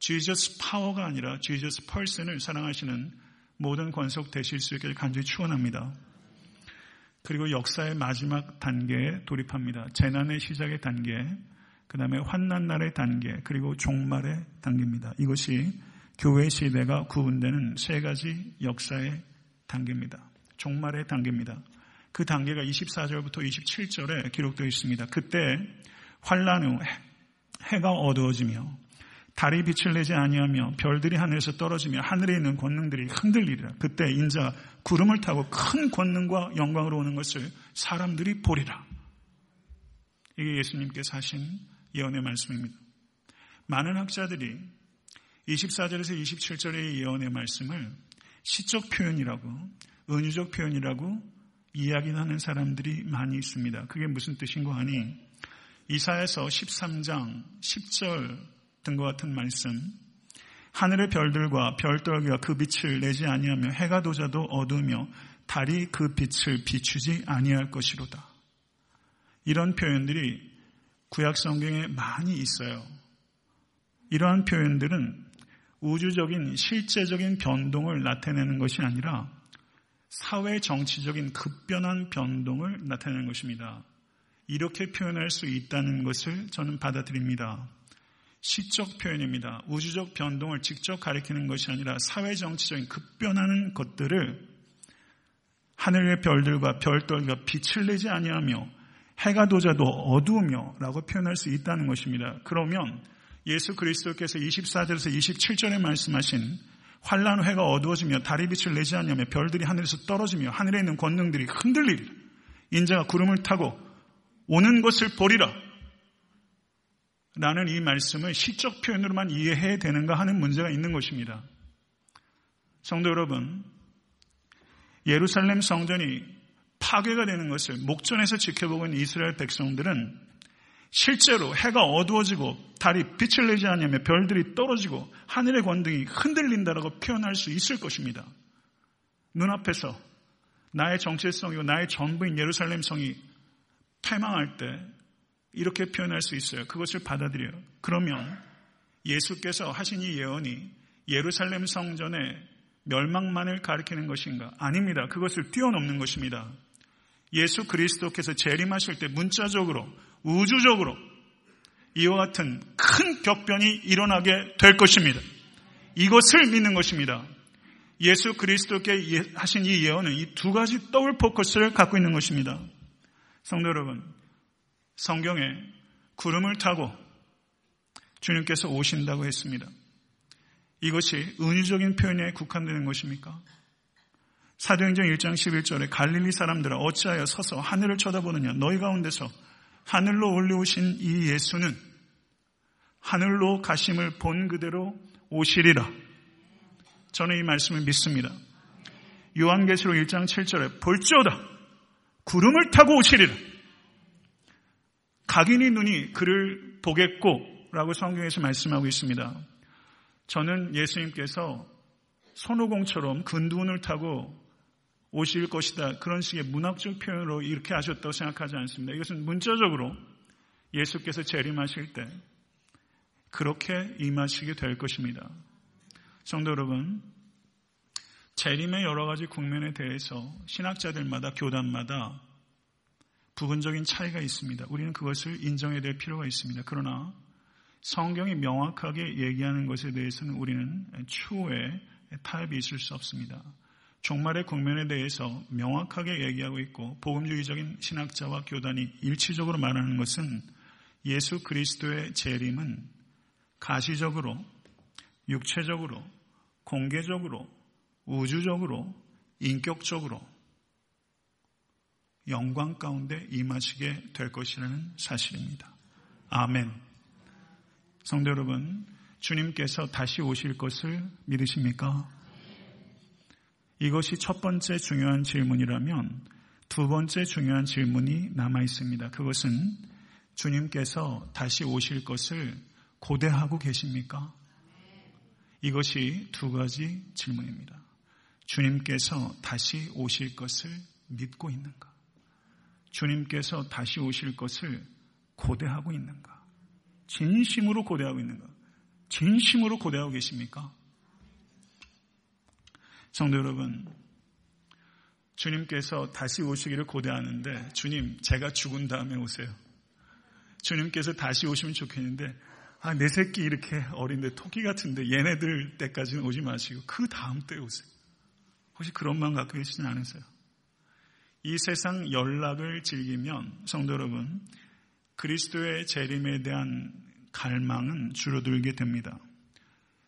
Jesus 파워가 아니라 Jesus person을 사랑하시는 모든 권속 되실 수 있기를 간절히 축원합니다. 그리고 역사의 마지막 단계에 돌입합니다. 재난의 시작의 단계, 그 다음에 환난 날의 단계, 그리고 종말의 단계입니다. 이것이 교회 시대가 구분되는 세 가지 역사의 단계입니다. 종말의 단계입니다. 그 단계가 24절부터 27절에 기록되어 있습니다. 그때 환난 후 해가 어두워지며 달이 빛을 내지 아니하며 별들이 하늘에서 떨어지며 하늘에 있는 권능들이 흔들리리라. 그때 인자 구름을 타고 큰 권능과 영광으로 오는 것을 사람들이 보리라. 이게 예수님께서 하신 예언의 말씀입니다. 많은 학자들이 24절에서 27절의 예언의 말씀을 시적 표현이라고 은유적 표현이라고 이야기하는 사람들이 많이 있습니다. 그게 무슨 뜻인고 하니 이사야서 13장 10절 등과 같은 말씀, 하늘의 별들과 별떨기가 그 빛을 내지 아니하며 해가 도자도 어두우며 달이 그 빛을 비추지 아니할 것이로다. 이런 표현들이 구약 성경에 많이 있어요. 이러한 표현들은 우주적인 실제적인 변동을 나타내는 것이 아니라 사회 정치적인 급변한 변동을 나타내는 것입니다. 이렇게 표현할 수 있다는 것을 저는 받아들입니다. 시적 표현입니다. 우주적 변동을 직접 가리키는 것이 아니라 사회정치적인 급변하는 것들을 하늘의 별들과 별떨기가 빛을 내지 아니하며 해가 도자도 어두우며 라고 표현할 수 있다는 것입니다. 그러면 예수 그리스도께서 24절에서 27절에 말씀하신 환란 해가 어두워지며 달이 빛을 내지 않으며 별들이 하늘에서 떨어지며 하늘에 있는 권능들이 흔들리리라. 인자가 구름을 타고 오는 것을 보리라. 라는 이 말씀을 시적 표현으로만 이해해야 되는가 하는 문제가 있는 것입니다. 성도 여러분, 예루살렘 성전이 파괴가 되는 것을 목전에서 지켜보고 있는 이스라엘 백성들은 실제로 해가 어두워지고 달이 빛을 내지 않으며 별들이 떨어지고 하늘의 권능이 흔들린다라고 표현할 수 있을 것입니다. 눈앞에서 나의 정체성이고 나의 전부인 예루살렘 성이 패망할 때 이렇게 표현할 수 있어요. 그것을 받아들여요. 그러면 예수께서 하신 이 예언이 예루살렘 성전의 멸망만을 가리키는 것인가? 아닙니다. 그것을 뛰어넘는 것입니다. 예수 그리스도께서 재림하실 때 문자적으로, 우주적으로 이와 같은 큰 격변이 일어나게 될 것입니다. 이것을 믿는 것입니다. 예수 그리스도께 하신 이 예언은 이 두 가지 더블 포커스를 갖고 있는 것입니다. 성도 여러분, 성경에 구름을 타고 주님께서 오신다고 했습니다. 이것이 은유적인 표현에 국한되는 것입니까? 사도행전 1장 11절에 갈릴리 사람들아 어찌하여 서서 하늘을 쳐다보느냐 너희 가운데서 하늘로 올려오신 이 예수는 하늘로 가심을 본 그대로 오시리라. 저는 이 말씀을 믿습니다. 요한계시록 1장 7절에 볼지어다 구름을 타고 오시리라. 각인의 눈이 그를 보겠고 라고 성경에서 말씀하고 있습니다. 저는 예수님께서 손오공처럼 근두운을 타고 오실 것이다. 그런 식의 문학적 표현으로 이렇게 하셨다고 생각하지 않습니다. 이것은 문자적으로 예수께서 재림하실 때 그렇게 임하시게 될 것입니다. 성도 여러분, 재림의 여러 가지 국면에 대해서 신학자들마다 교단마다 부분적인 차이가 있습니다. 우리는 그것을 인정해야 될 필요가 있습니다. 그러나 성경이 명확하게 얘기하는 것에 대해서는 우리는 추후에 타협이 있을 수 없습니다. 종말의 국면에 대해서 명확하게 얘기하고 있고 복음주의적인 신학자와 교단이 일치적으로 말하는 것은 예수 그리스도의 재림은 가시적으로, 육체적으로, 공개적으로, 우주적으로, 인격적으로 영광 가운데 임하시게 될 것이라는 사실입니다. 아멘. 성도 여러분, 주님께서 다시 오실 것을 믿으십니까? 이것이 첫 번째 중요한 질문이라면 두 번째 중요한 질문이 남아 있습니다. 그것은 주님께서 다시 오실 것을 고대하고 계십니까? 이것이 두 가지 질문입니다. 주님께서 다시 오실 것을 믿고 있는가? 주님께서 다시 오실 것을 고대하고 있는가? 진심으로 고대하고 있는가? 진심으로 고대하고 계십니까? 성도 여러분, 주님께서 다시 오시기를 고대하는데 주님, 제가 죽은 다음에 오세요. 주님께서 다시 오시면 좋겠는데 내 새끼 이렇게 어린데 토끼 같은데 얘네들 때까지는 오지 마시고 그 다음 때 오세요. 혹시 그런 마음 갖고 계시진 않으세요? 이 세상 연락을 즐기면 성도 여러분, 그리스도의 재림에 대한 갈망은 줄어들게 됩니다.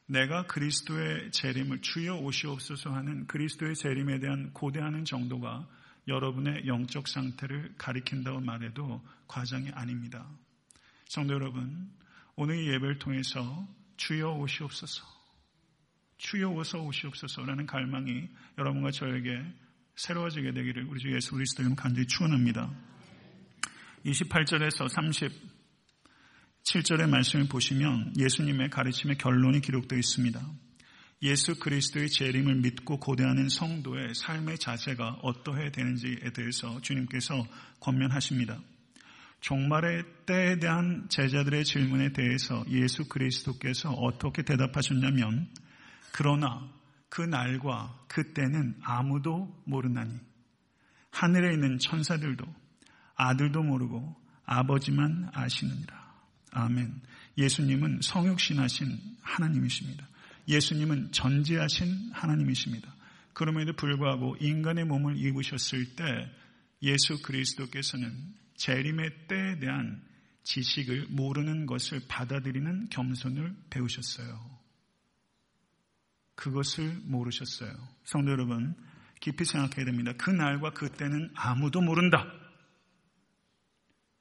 내가 그리스도의 재림을 주여 오시옵소서 하는 그리스도의 재림에 대한 고대하는 정도가 여러분의 영적 상태를 가리킨다고 말해도 과장이 아닙니다. 성도 여러분, 오늘 이 예배를 통해서 주여 오시옵소서, 주여 오서 오시옵소서라는 갈망이 여러분과 저에게 새로워지게 되기를 우리 주 예수 그리스도 이름 간절히 축원합니다. 28절에서 37절의 말씀을 보시면 예수님의 가르침의 결론이 기록되어 있습니다. 예수 그리스도의 재림을 믿고 고대하는 성도의 삶의 자세가 어떠해야 되는지에 대해서 주님께서 권면하십니다. 종말의 때에 대한 제자들의 질문에 대해서 예수 그리스도께서 어떻게 대답하셨냐면 그러나 그 날과 그 때는 아무도 모르나니 하늘에 있는 천사들도 아들도 모르고 아버지만 아시느니라. 아멘. 예수님은 성육신하신 하나님이십니다. 예수님은 전지하신 하나님이십니다. 그럼에도 불구하고 인간의 몸을 입으셨을 때 예수 그리스도께서는 재림의 때에 대한 지식을 모르는 것을 받아들이는 겸손을 배우셨어요. 그것을 모르셨어요. 성도 여러분, 깊이 생각해야 됩니다. 그 날과 그 때는 아무도 모른다.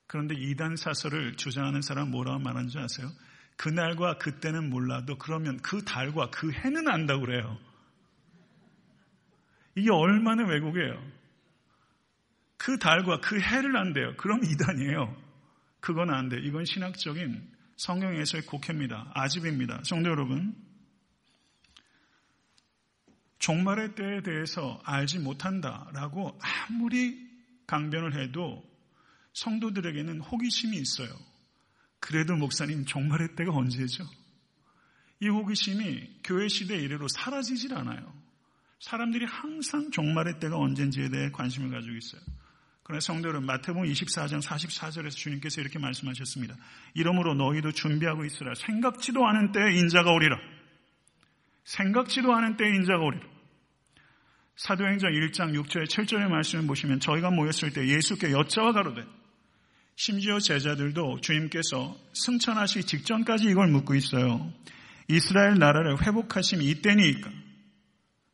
그런데 이단 사설을 주장하는 사람 뭐라고 말하는지 아세요? 그 날과 그 때는 몰라도 그러면 그 달과 그 해는 안다고 그래요. 이게 얼마나 왜곡이에요. 그 달과 그 해를 안대요. 그럼 이단이에요. 그건 안 돼요. 이건 신학적인 성경에서의 곡해입니다. 아집입니다. 성도 여러분, 종말의 때에 대해서 알지 못한다라고 아무리 강변을 해도 성도들에게는 호기심이 있어요. 그래도 목사님, 종말의 때가 언제죠? 이 호기심이 교회 시대 이래로 사라지질 않아요. 사람들이 항상 종말의 때가 언젠지에 대해 관심을 가지고 있어요. 그러나 성도 여러분, 마태복음 24장 44절에서 주님께서 이렇게 말씀하셨습니다. 이러므로 너희도 준비하고 있으라. 생각지도 않은 때에 인자가 오리라. 생각지도 않은 때에 인자가 오리라. 사도행전 1장 6절에 7절의 말씀을 보시면 저희가 모였을 때 예수께 여짜와 가로되, 심지어 제자들도 주님께서 승천하시기 직전까지 이걸 묻고 있어요. 이스라엘 나라를 회복하심이 이때니까.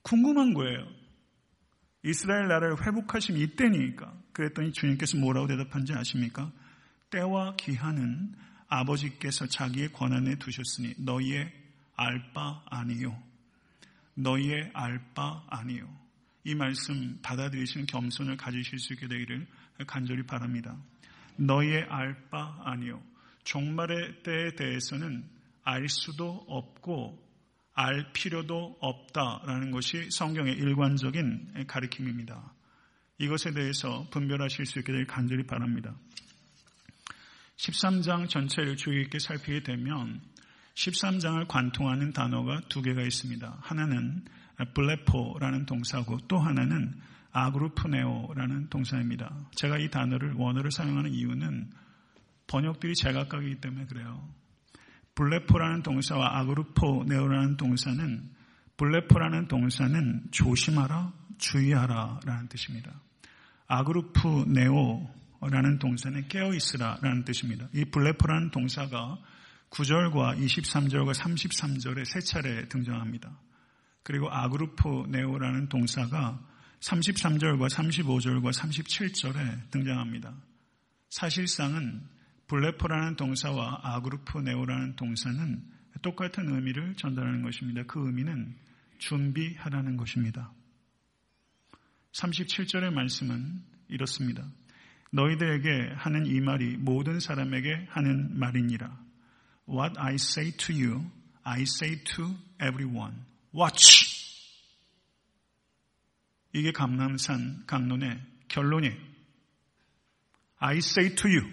궁금한 거예요. 이스라엘 나라를 회복하심이 이때니까. 그랬더니 주님께서 뭐라고 대답한지 아십니까? 때와 기한은 아버지께서 자기의 권한에 두셨으니 너희의 알 바 아니요. 너희의 알 바 아니요. 이 말씀 받아들이시는 겸손을 가지실 수 있게 되기를 간절히 바랍니다. 너희의 알 바 아니요. 종말의 때에 대해서는 알 수도 없고 알 필요도 없다라는 것이 성경의 일관적인 가르침입니다. 이것에 대해서 분별하실 수 있게 되길 간절히 바랍니다. 13장 전체를 주의 있게 살피게 되면 13장을 관통하는 단어가 두 개가 있습니다. 하나는 블레포라는 동사고 또 하나는 아그루프네오라는 동사입니다. 제가 이 단어를 원어를 사용하는 이유는 번역들이 제각각이기 때문에 그래요. 블레포라는 동사와 아그루포네오라는 동사는 블레포라는 동사는 조심하라, 주의하라라는 뜻입니다. 아그루프네오라는 동사는 깨어있으라라는 뜻입니다. 이 블레포라는 동사가 9절과 23절과 33절에 세 차례 등장합니다. 그리고 아그루프네오라는 동사가 33절과 35절과 37절에 등장합니다. 사실상은 블레포라는 동사와 아그루프네오라는 동사는 똑같은 의미를 전달하는 것입니다. 그 의미는 준비하라는 것입니다. 37절의 말씀은 이렇습니다. 너희들에게 하는 이 말이 모든 사람에게 하는 말이니라. What I say to you, I say to everyone. Watch! 이게 감람산 강론의 결론이에요. I say to you.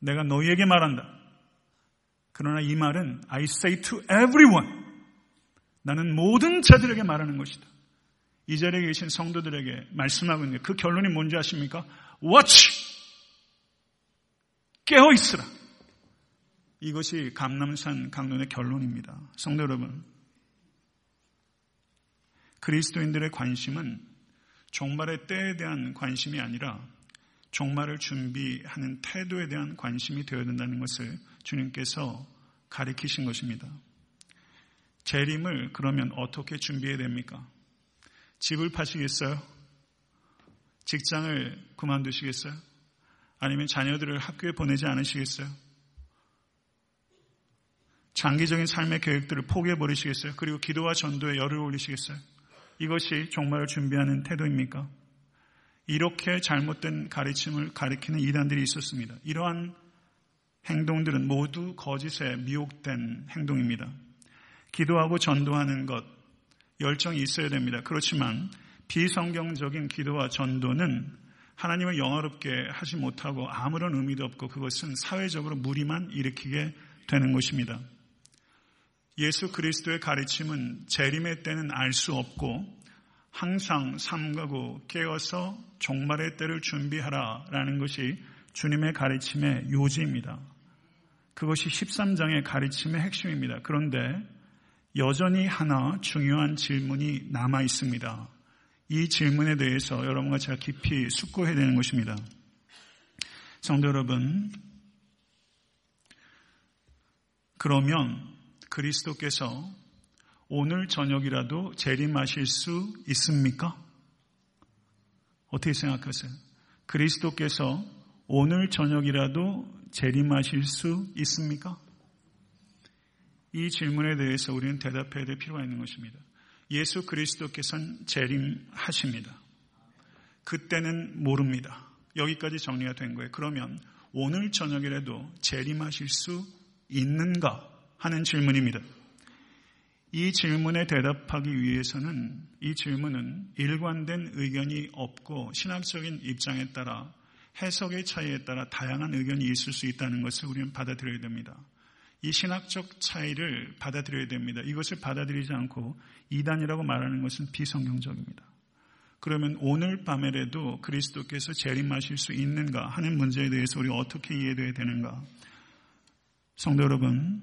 내가 너희에게 말한다. 그러나 이 말은 I say to everyone. 나는 모든 자들에게 말하는 것이다. 이 자리에 계신 성도들에게 말씀하고 있는 그 결론이 뭔지 아십니까? Watch! 깨어있으라. 이것이 감람산 강론의 결론입니다. 성도 여러분, 그리스도인들의 관심은 종말의 때에 대한 관심이 아니라 종말을 준비하는 태도에 대한 관심이 되어야 된다는 것을 주님께서 가리키신 것입니다. 재림을 그러면 어떻게 준비해야 됩니까? 집을 파시겠어요? 직장을 그만두시겠어요? 아니면 자녀들을 학교에 보내지 않으시겠어요? 장기적인 삶의 계획들을 포기해버리시겠어요? 그리고 기도와 전도에 열을 올리시겠어요? 이것이 종말을 준비하는 태도입니까? 이렇게 잘못된 가르침을 가리키는 이단들이 있었습니다. 이러한 행동들은 모두 거짓에 미혹된 행동입니다. 기도하고 전도하는 것, 열정이 있어야 됩니다. 그렇지만 비성경적인 기도와 전도는 하나님을 영화롭게 하지 못하고 아무런 의미도 없고 그것은 사회적으로 무리만 일으키게 되는 것입니다. 예수 그리스도의 가르침은 재림의 때는 알 수 없고 항상 삼가고 깨어서 종말의 때를 준비하라라는 것이 주님의 가르침의 요지입니다. 그것이 13장의 가르침의 핵심입니다. 그런데 여전히 하나 중요한 질문이 남아 있습니다. 이 질문에 대해서 여러분과 제가 깊이 숙고해야 되는 것입니다. 성도 여러분, 그러면 그리스도께서 오늘 저녁이라도 재림하실 수 있습니까? 어떻게 생각하세요? 그리스도께서 오늘 저녁이라도 재림하실 수 있습니까? 이 질문에 대해서 우리는 대답해야 될 필요가 있는 것입니다. 예수 그리스도께서는 재림하십니다. 그때는 모릅니다. 여기까지 정리가 된 거예요. 그러면 오늘 저녁이라도 재림하실 수 있는가 하는 질문입니다. 이 질문에 대답하기 위해서는 이 질문은 일관된 의견이 없고 신학적인 입장에 따라 해석의 차이에 따라 다양한 의견이 있을 수 있다는 것을 우리는 받아들여야 됩니다. 이 신학적 차이를 받아들여야 됩니다. 이것을 받아들이지 않고 이단이라고 말하는 것은 비성경적입니다. 그러면 오늘 밤에라도 그리스도께서 재림하실 수 있는가 하는 문제에 대해서 우리 어떻게 이해돼야 되는가? 성도 여러분,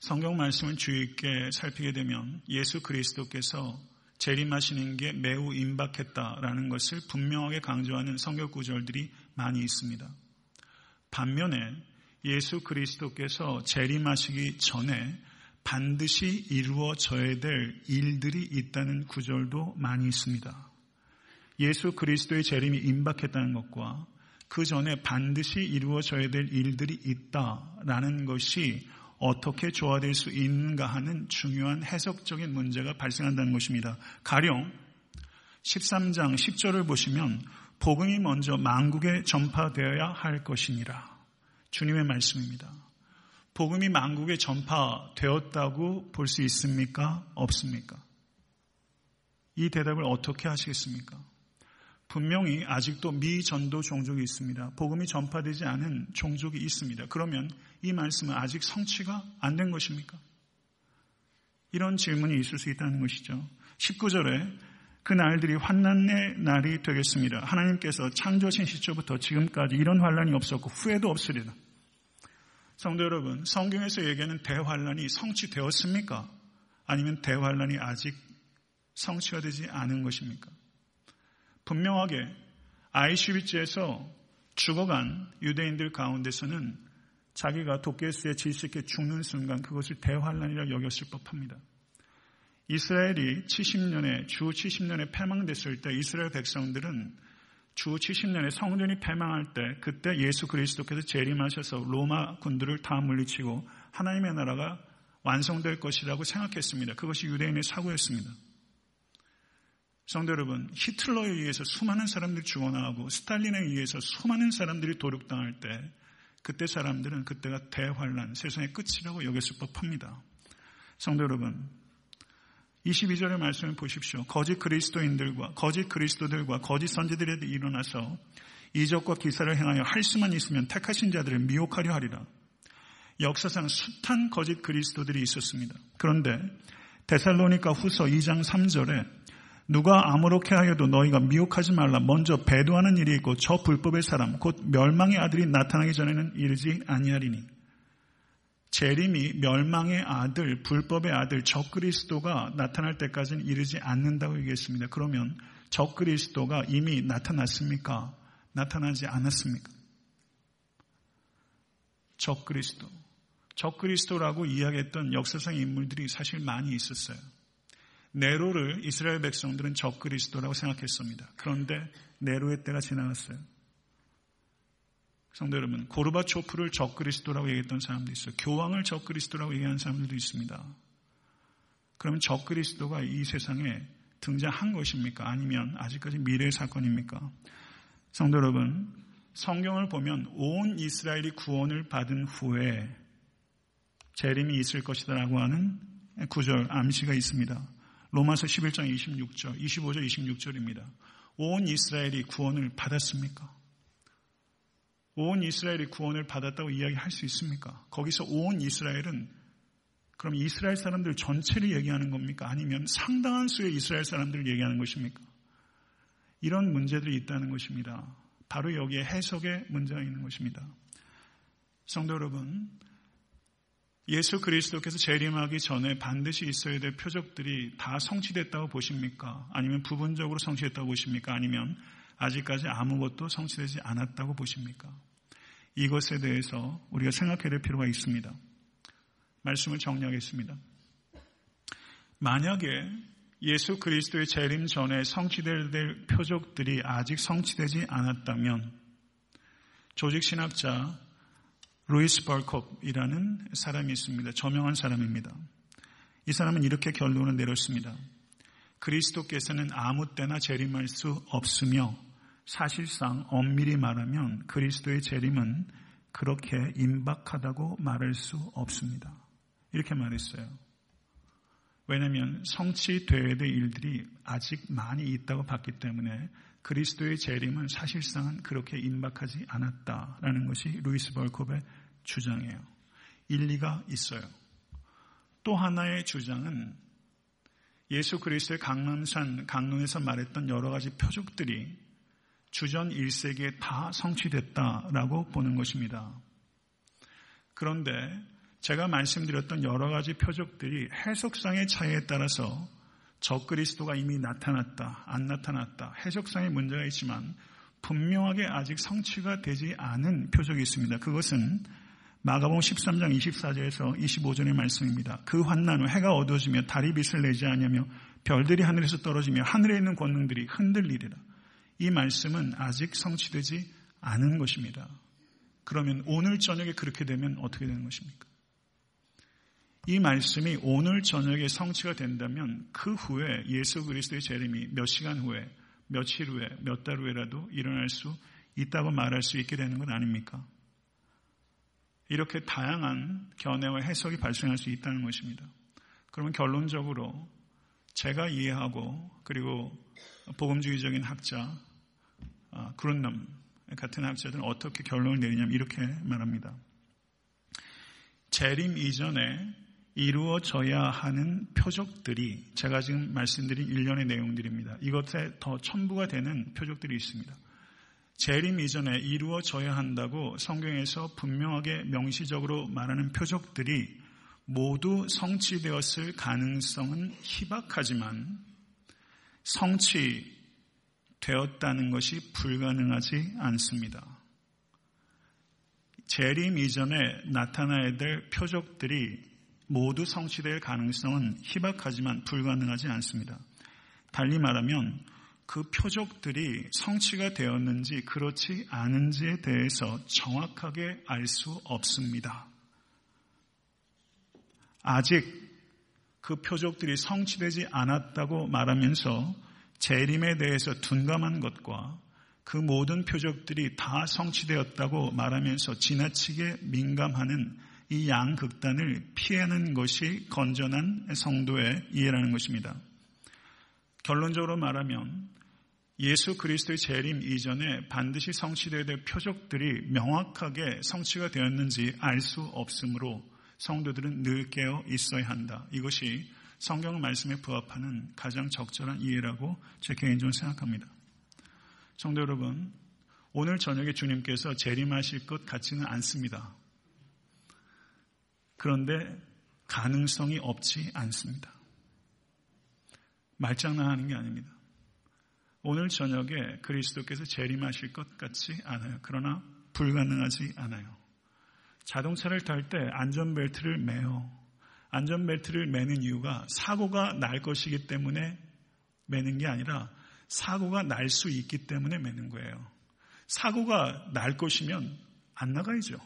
성경 말씀을 주의 있게 살피게 되면 예수 그리스도께서 재림하시는 게 매우 임박했다라는 것을 분명하게 강조하는 성경 구절들이 많이 있습니다. 반면에 예수 그리스도께서 재림하시기 전에 반드시 이루어져야 될 일들이 있다는 구절도 많이 있습니다. 예수 그리스도의 재림이 임박했다는 것과 그 전에 반드시 이루어져야 될 일들이 있다라는 것이 어떻게 조화될 수 있는가 하는 중요한 해석적인 문제가 발생한다는 것입니다. 가령 13장 10절을 보시면 복음이 먼저 만국에 전파되어야 할 것이니라. 주님의 말씀입니다. 복음이 만국에 전파되었다고 볼 수 있습니까? 없습니까? 이 대답을 어떻게 하시겠습니까? 분명히 아직도 미전도 종족이 있습니다. 복음이 전파되지 않은 종족이 있습니다. 그러면 이 말씀은 아직 성취가 안 된 것입니까? 이런 질문이 있을 수 있다는 것이죠. 19절에 그 날들이 환난의 날이 되겠습니다. 하나님께서 창조하신 시초부터 지금까지 이런 환난이 없었고 후회도 없으리라. 성도 여러분, 성경에서 얘기하는 대환난이 성취되었습니까? 아니면 대환난이 아직 성취가 되지 않은 것입니까? 분명하게 아이슈비츠에서 죽어간 유대인들 가운데서는 자기가 도깨수에 질식해 죽는 순간 그것을 대환난이라고 여겼을 법합니다. 이스라엘이 70년에 주 70년에 패망됐을 때 이스라엘 백성들은 주 70년에 성전이 패망할 때 그때 예수 그리스도께서 재림하셔서 로마 군들을 다 물리치고 하나님의 나라가 완성될 것이라고 생각했습니다. 그것이 유대인의 사고였습니다. 성도 여러분, 히틀러에 의해서 수많은 사람들이 죽어나가고 스탈린에 의해서 수많은 사람들이 도륙당할 때 그때 사람들은 그때가 대환란, 세상의 끝이라고 여겼을 법합니다. 성도 여러분, 22절의 말씀을 보십시오. 거짓 그리스도인들과 거짓 선지들에 일어나서 이적과 기사를 행하여 할 수만 있으면 택하신 자들을 미혹하려 하리라. 역사상 숱한 거짓 그리스도들이 있었습니다. 그런데 데살로니가 후서 2장 3절에 누가 아무렇게 하여도 너희가 미혹하지 말라. 먼저 배도하는 일이 있고 저 불법의 사람 곧 멸망의 아들이 나타나기 전에는 이르지 아니하리니. 재림이 멸망의 아들, 불법의 아들 적그리스도가 나타날 때까지는 이르지 않는다고 얘기했습니다. 그러면 적그리스도가 이미 나타났습니까? 나타나지 않았습니까? 적그리스도라고 이야기했던 역사상의 인물들이 사실 많이 있었어요. 네로를 이스라엘 백성들은 적그리스도라고 생각했습니다. 그런데 네로의 때가 지나갔어요. 성도 여러분, 고르바초프를 적그리스도라고 얘기했던 사람도 있어요. 교황을 적그리스도라고 얘기하는 사람들도 있습니다. 그러면 적그리스도가 이 세상에 등장한 것입니까? 아니면 아직까지 미래의 사건입니까? 성도 여러분, 성경을 보면 온 이스라엘이 구원을 받은 후에 재림이 있을 것이라고 하는 구절, 암시가 있습니다. 로마서 11장 26절, 25절, 26절입니다. 온 이스라엘이 구원을 받았습니까? 온 이스라엘이 구원을 받았다고 이야기할 수 있습니까? 거기서 온 이스라엘은 그럼 이스라엘 사람들 전체를 얘기하는 겁니까? 아니면 상당한 수의 이스라엘 사람들을 얘기하는 것입니까? 이런 문제들이 있다는 것입니다. 바로 여기에 해석의 문제가 있는 것입니다. 성도 여러분, 예수 그리스도께서 재림하기 전에 반드시 있어야 될 표적들이 다 성취됐다고 보십니까? 아니면 부분적으로 성취됐다고 보십니까? 아니면 아직까지 아무것도 성취되지 않았다고 보십니까? 이것에 대해서 우리가 생각해야 될 필요가 있습니다. 말씀을 정리하겠습니다. 만약에 예수 그리스도의 재림 전에 성취될 표적들이 아직 성취되지 않았다면 조직신학자 루이스 벌콥이라는 사람이 있습니다. 저명한 사람입니다. 이 사람은 이렇게 결론을 내렸습니다. 그리스도께서는 아무 때나 재림할 수 없으며 사실상 엄밀히 말하면 그리스도의 재림은 그렇게 임박하다고 말할 수 없습니다. 이렇게 말했어요. 왜냐하면 성취되어야 될 일들이 아직 많이 있다고 봤기 때문에 그리스도의 재림은 사실상은 그렇게 임박하지 않았다라는 것이 루이스 벌콥의 주장이에요. 일리가 있어요. 또 하나의 주장은 예수 그리스도의 강론산 강론에서 말했던 여러 가지 표적들이 주전 1세기에 다 성취됐다라고 보는 것입니다. 그런데 제가 말씀드렸던 여러 가지 표적들이 해석상의 차이에 따라서 적그리스도가 이미 나타났다, 안 나타났다, 해석상의 문제가 있지만 분명하게 아직 성취가 되지 않은 표적이 있습니다. 그것은 마가복음 13장 24절에서 25절의 말씀입니다. 그 환난 후 해가 어두워지며 달이 빛을 내지 아니하며 별들이 하늘에서 떨어지며 하늘에 있는 권능들이 흔들리리라. 이 말씀은 아직 성취되지 않은 것입니다. 그러면 오늘 저녁에 그렇게 되면 어떻게 되는 것입니까? 이 말씀이 오늘 저녁에 성취가 된다면 그 후에 예수 그리스도의 재림이 몇 시간 후에, 며칠 후에, 몇 달 후에라도 일어날 수 있다고 말할 수 있게 되는 건 아닙니까? 이렇게 다양한 견해와 해석이 발생할 수 있다는 것입니다. 그러면 결론적으로 제가 이해하고 그리고 복음주의적인 학자, 그룬남 같은 학자들은 어떻게 결론을 내리냐면 이렇게 말합니다. 재림 이전에 이루어져야 하는 표적들이 제가 지금 말씀드린 일련의 내용들입니다. 이것에 더 첨부가 되는 표적들이 있습니다. 재림 이전에 이루어져야 한다고 성경에서 분명하게 명시적으로 말하는 표적들이 모두 성취되었을 가능성은 희박하지만 성취되었다는 것이 불가능하지 않습니다. 재림 이전에 나타나야 될 표적들이 모두 성취될 가능성은 희박하지만 불가능하지 않습니다. 달리 말하면 그 표적들이 성취가 되었는지 그렇지 않은지에 대해서 정확하게 알 수 없습니다. 아직 그 표적들이 성취되지 않았다고 말하면서 재림에 대해서 둔감한 것과 그 모든 표적들이 다 성취되었다고 말하면서 지나치게 민감하는 이 양극단을 피하는 것이 건전한 성도의 이해라는 것입니다. 결론적으로 말하면 예수 그리스도의 재림 이전에 반드시 성취되어야 될 표적들이 명확하게 성취가 되었는지 알 수 없으므로 성도들은 늘 깨어 있어야 한다. 이것이 성경 말씀에 부합하는 가장 적절한 이해라고 제 개인적으로 생각합니다. 성도 여러분, 오늘 저녁에 주님께서 재림하실 것 같지는 않습니다. 그런데 가능성이 없지 않습니다. 말장난하는 게 아닙니다. 오늘 저녁에 그리스도께서 재림하실 것 같지 않아요. 그러나 불가능하지 않아요. 자동차를 탈 때 안전벨트를 매요. 안전벨트를 매는 이유가 사고가 날 것이기 때문에 매는 게 아니라 사고가 날 수 있기 때문에 매는 거예요. 사고가 날 것이면 안 나가야죠.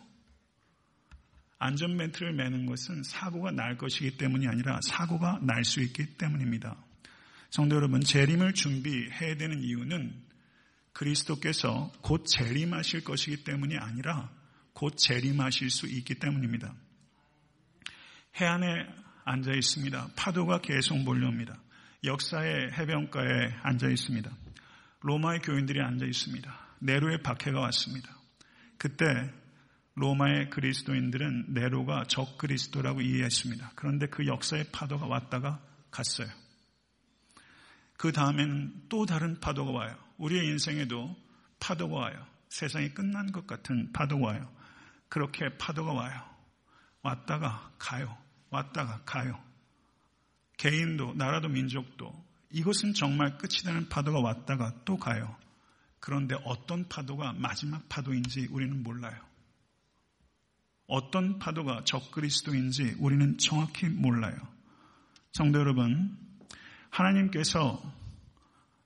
안전벨트를 매는 것은 사고가 날 것이기 때문이 아니라 사고가 날 수 있기 때문입니다. 성도 여러분, 재림을 준비해야 되는 이유는 그리스도께서 곧 재림하실 것이기 때문이 아니라 곧 재림하실 수 있기 때문입니다. 해안에 앉아 있습니다. 파도가 계속 몰려옵니다. 역사의 해변가에 앉아 있습니다. 로마의 교인들이 앉아 있습니다. 네로의 박해가 왔습니다. 그때 로마의 그리스도인들은 네로가 적그리스도라고 이해했습니다. 그런데 그 역사의 파도가 왔다가 갔어요. 그 다음에는 또 다른 파도가 와요. 우리의 인생에도 파도가 와요. 세상이 끝난 것 같은 파도가 와요. 그렇게 파도가 와요. 왔다가 가요. 왔다가 가요. 개인도 나라도 민족도 이것은 정말 끝이 되는 파도가 왔다가 또 가요. 그런데 어떤 파도가 마지막 파도인지 우리는 몰라요. 어떤 파도가 적그리스도인지 우리는 정확히 몰라요. 성도 여러분, 하나님께서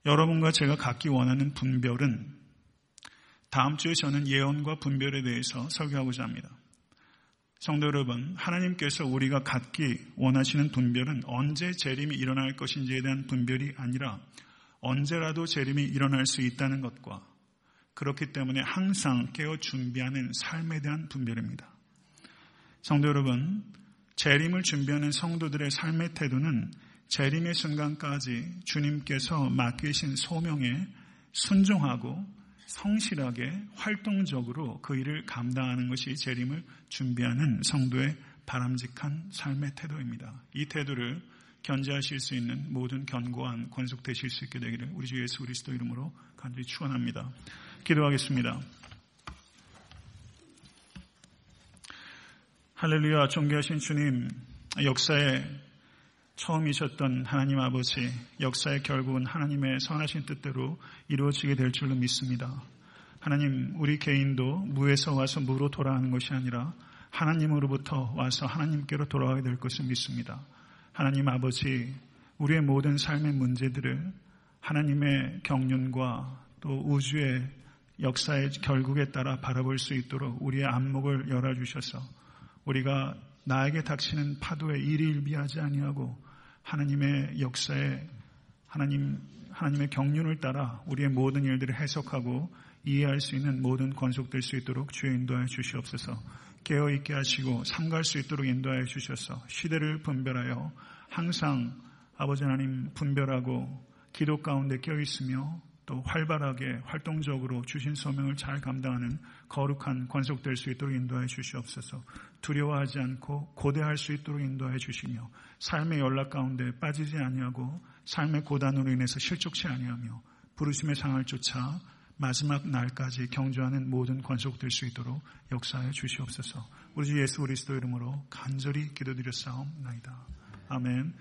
여러분과 제가 갖기 원하는 분별은, 다음 주에 저는 예언과 분별에 대해서 설교하고자 합니다. 성도 여러분, 하나님께서 우리가 갖기 원하시는 분별은 언제 재림이 일어날 것인지에 대한 분별이 아니라 언제라도 재림이 일어날 수 있다는 것과, 그렇기 때문에 항상 깨어 준비하는 삶에 대한 분별입니다. 성도 여러분, 재림을 준비하는 성도들의 삶의 태도는 재림의 순간까지 주님께서 맡기신 소명에 순종하고 성실하게 활동적으로 그 일을 감당하는 것이 재림을 준비하는 성도의 바람직한 삶의 태도입니다. 이 태도를 견제하실 수 있는 모든 견고한 권속 되실 수 있게 되기를 우리 주 예수 그리스도 이름으로 간절히 축원합니다. 기도하겠습니다. 할렐루야. 존귀하신 주님, 역사의 처음이셨던 하나님 아버지, 역사의 결국은 하나님의 선하신 뜻대로 이루어지게 될 줄로 믿습니다. 하나님, 우리 개인도 무에서 와서 무로 돌아가는 것이 아니라 하나님으로부터 와서 하나님께로 돌아가게 될 것을 믿습니다. 하나님 아버지, 우리의 모든 삶의 문제들을 하나님의 경륜과 또 우주의 역사의 결국에 따라 바라볼 수 있도록 우리의 안목을 열어주셔서 우리가 나에게 닥치는 파도에 일희일비하지 아니하고 하나님의 역사에 하나님의 경륜을 따라 우리의 모든 일들을 해석하고 이해할 수 있는 모든 권속될 수 있도록 주의 인도하여 주시옵소서. 깨어있게 하시고 삼갈 수 있도록 인도하여 주셔서 시대를 분별하여 항상 아버지 하나님 분별하고 기도 가운데 깨어있으며 또 활발하게 활동적으로 주신 소명을 잘 감당하는 거룩한 권속될 수 있도록 인도하여 주시옵소서. 두려워하지 않고 고대할 수 있도록 인도하여 주시며 삶의 연락 가운데 빠지지 아니하고 삶의 고단으로 인해서 실족치 아니하며 부르심의 상을 쫓아 마지막 날까지 경주하는 모든 권속될 수 있도록 역사하여 주시옵소서. 우리 주 예수 그리스도 이름으로 간절히 기도드렸사옵나이다. 아멘.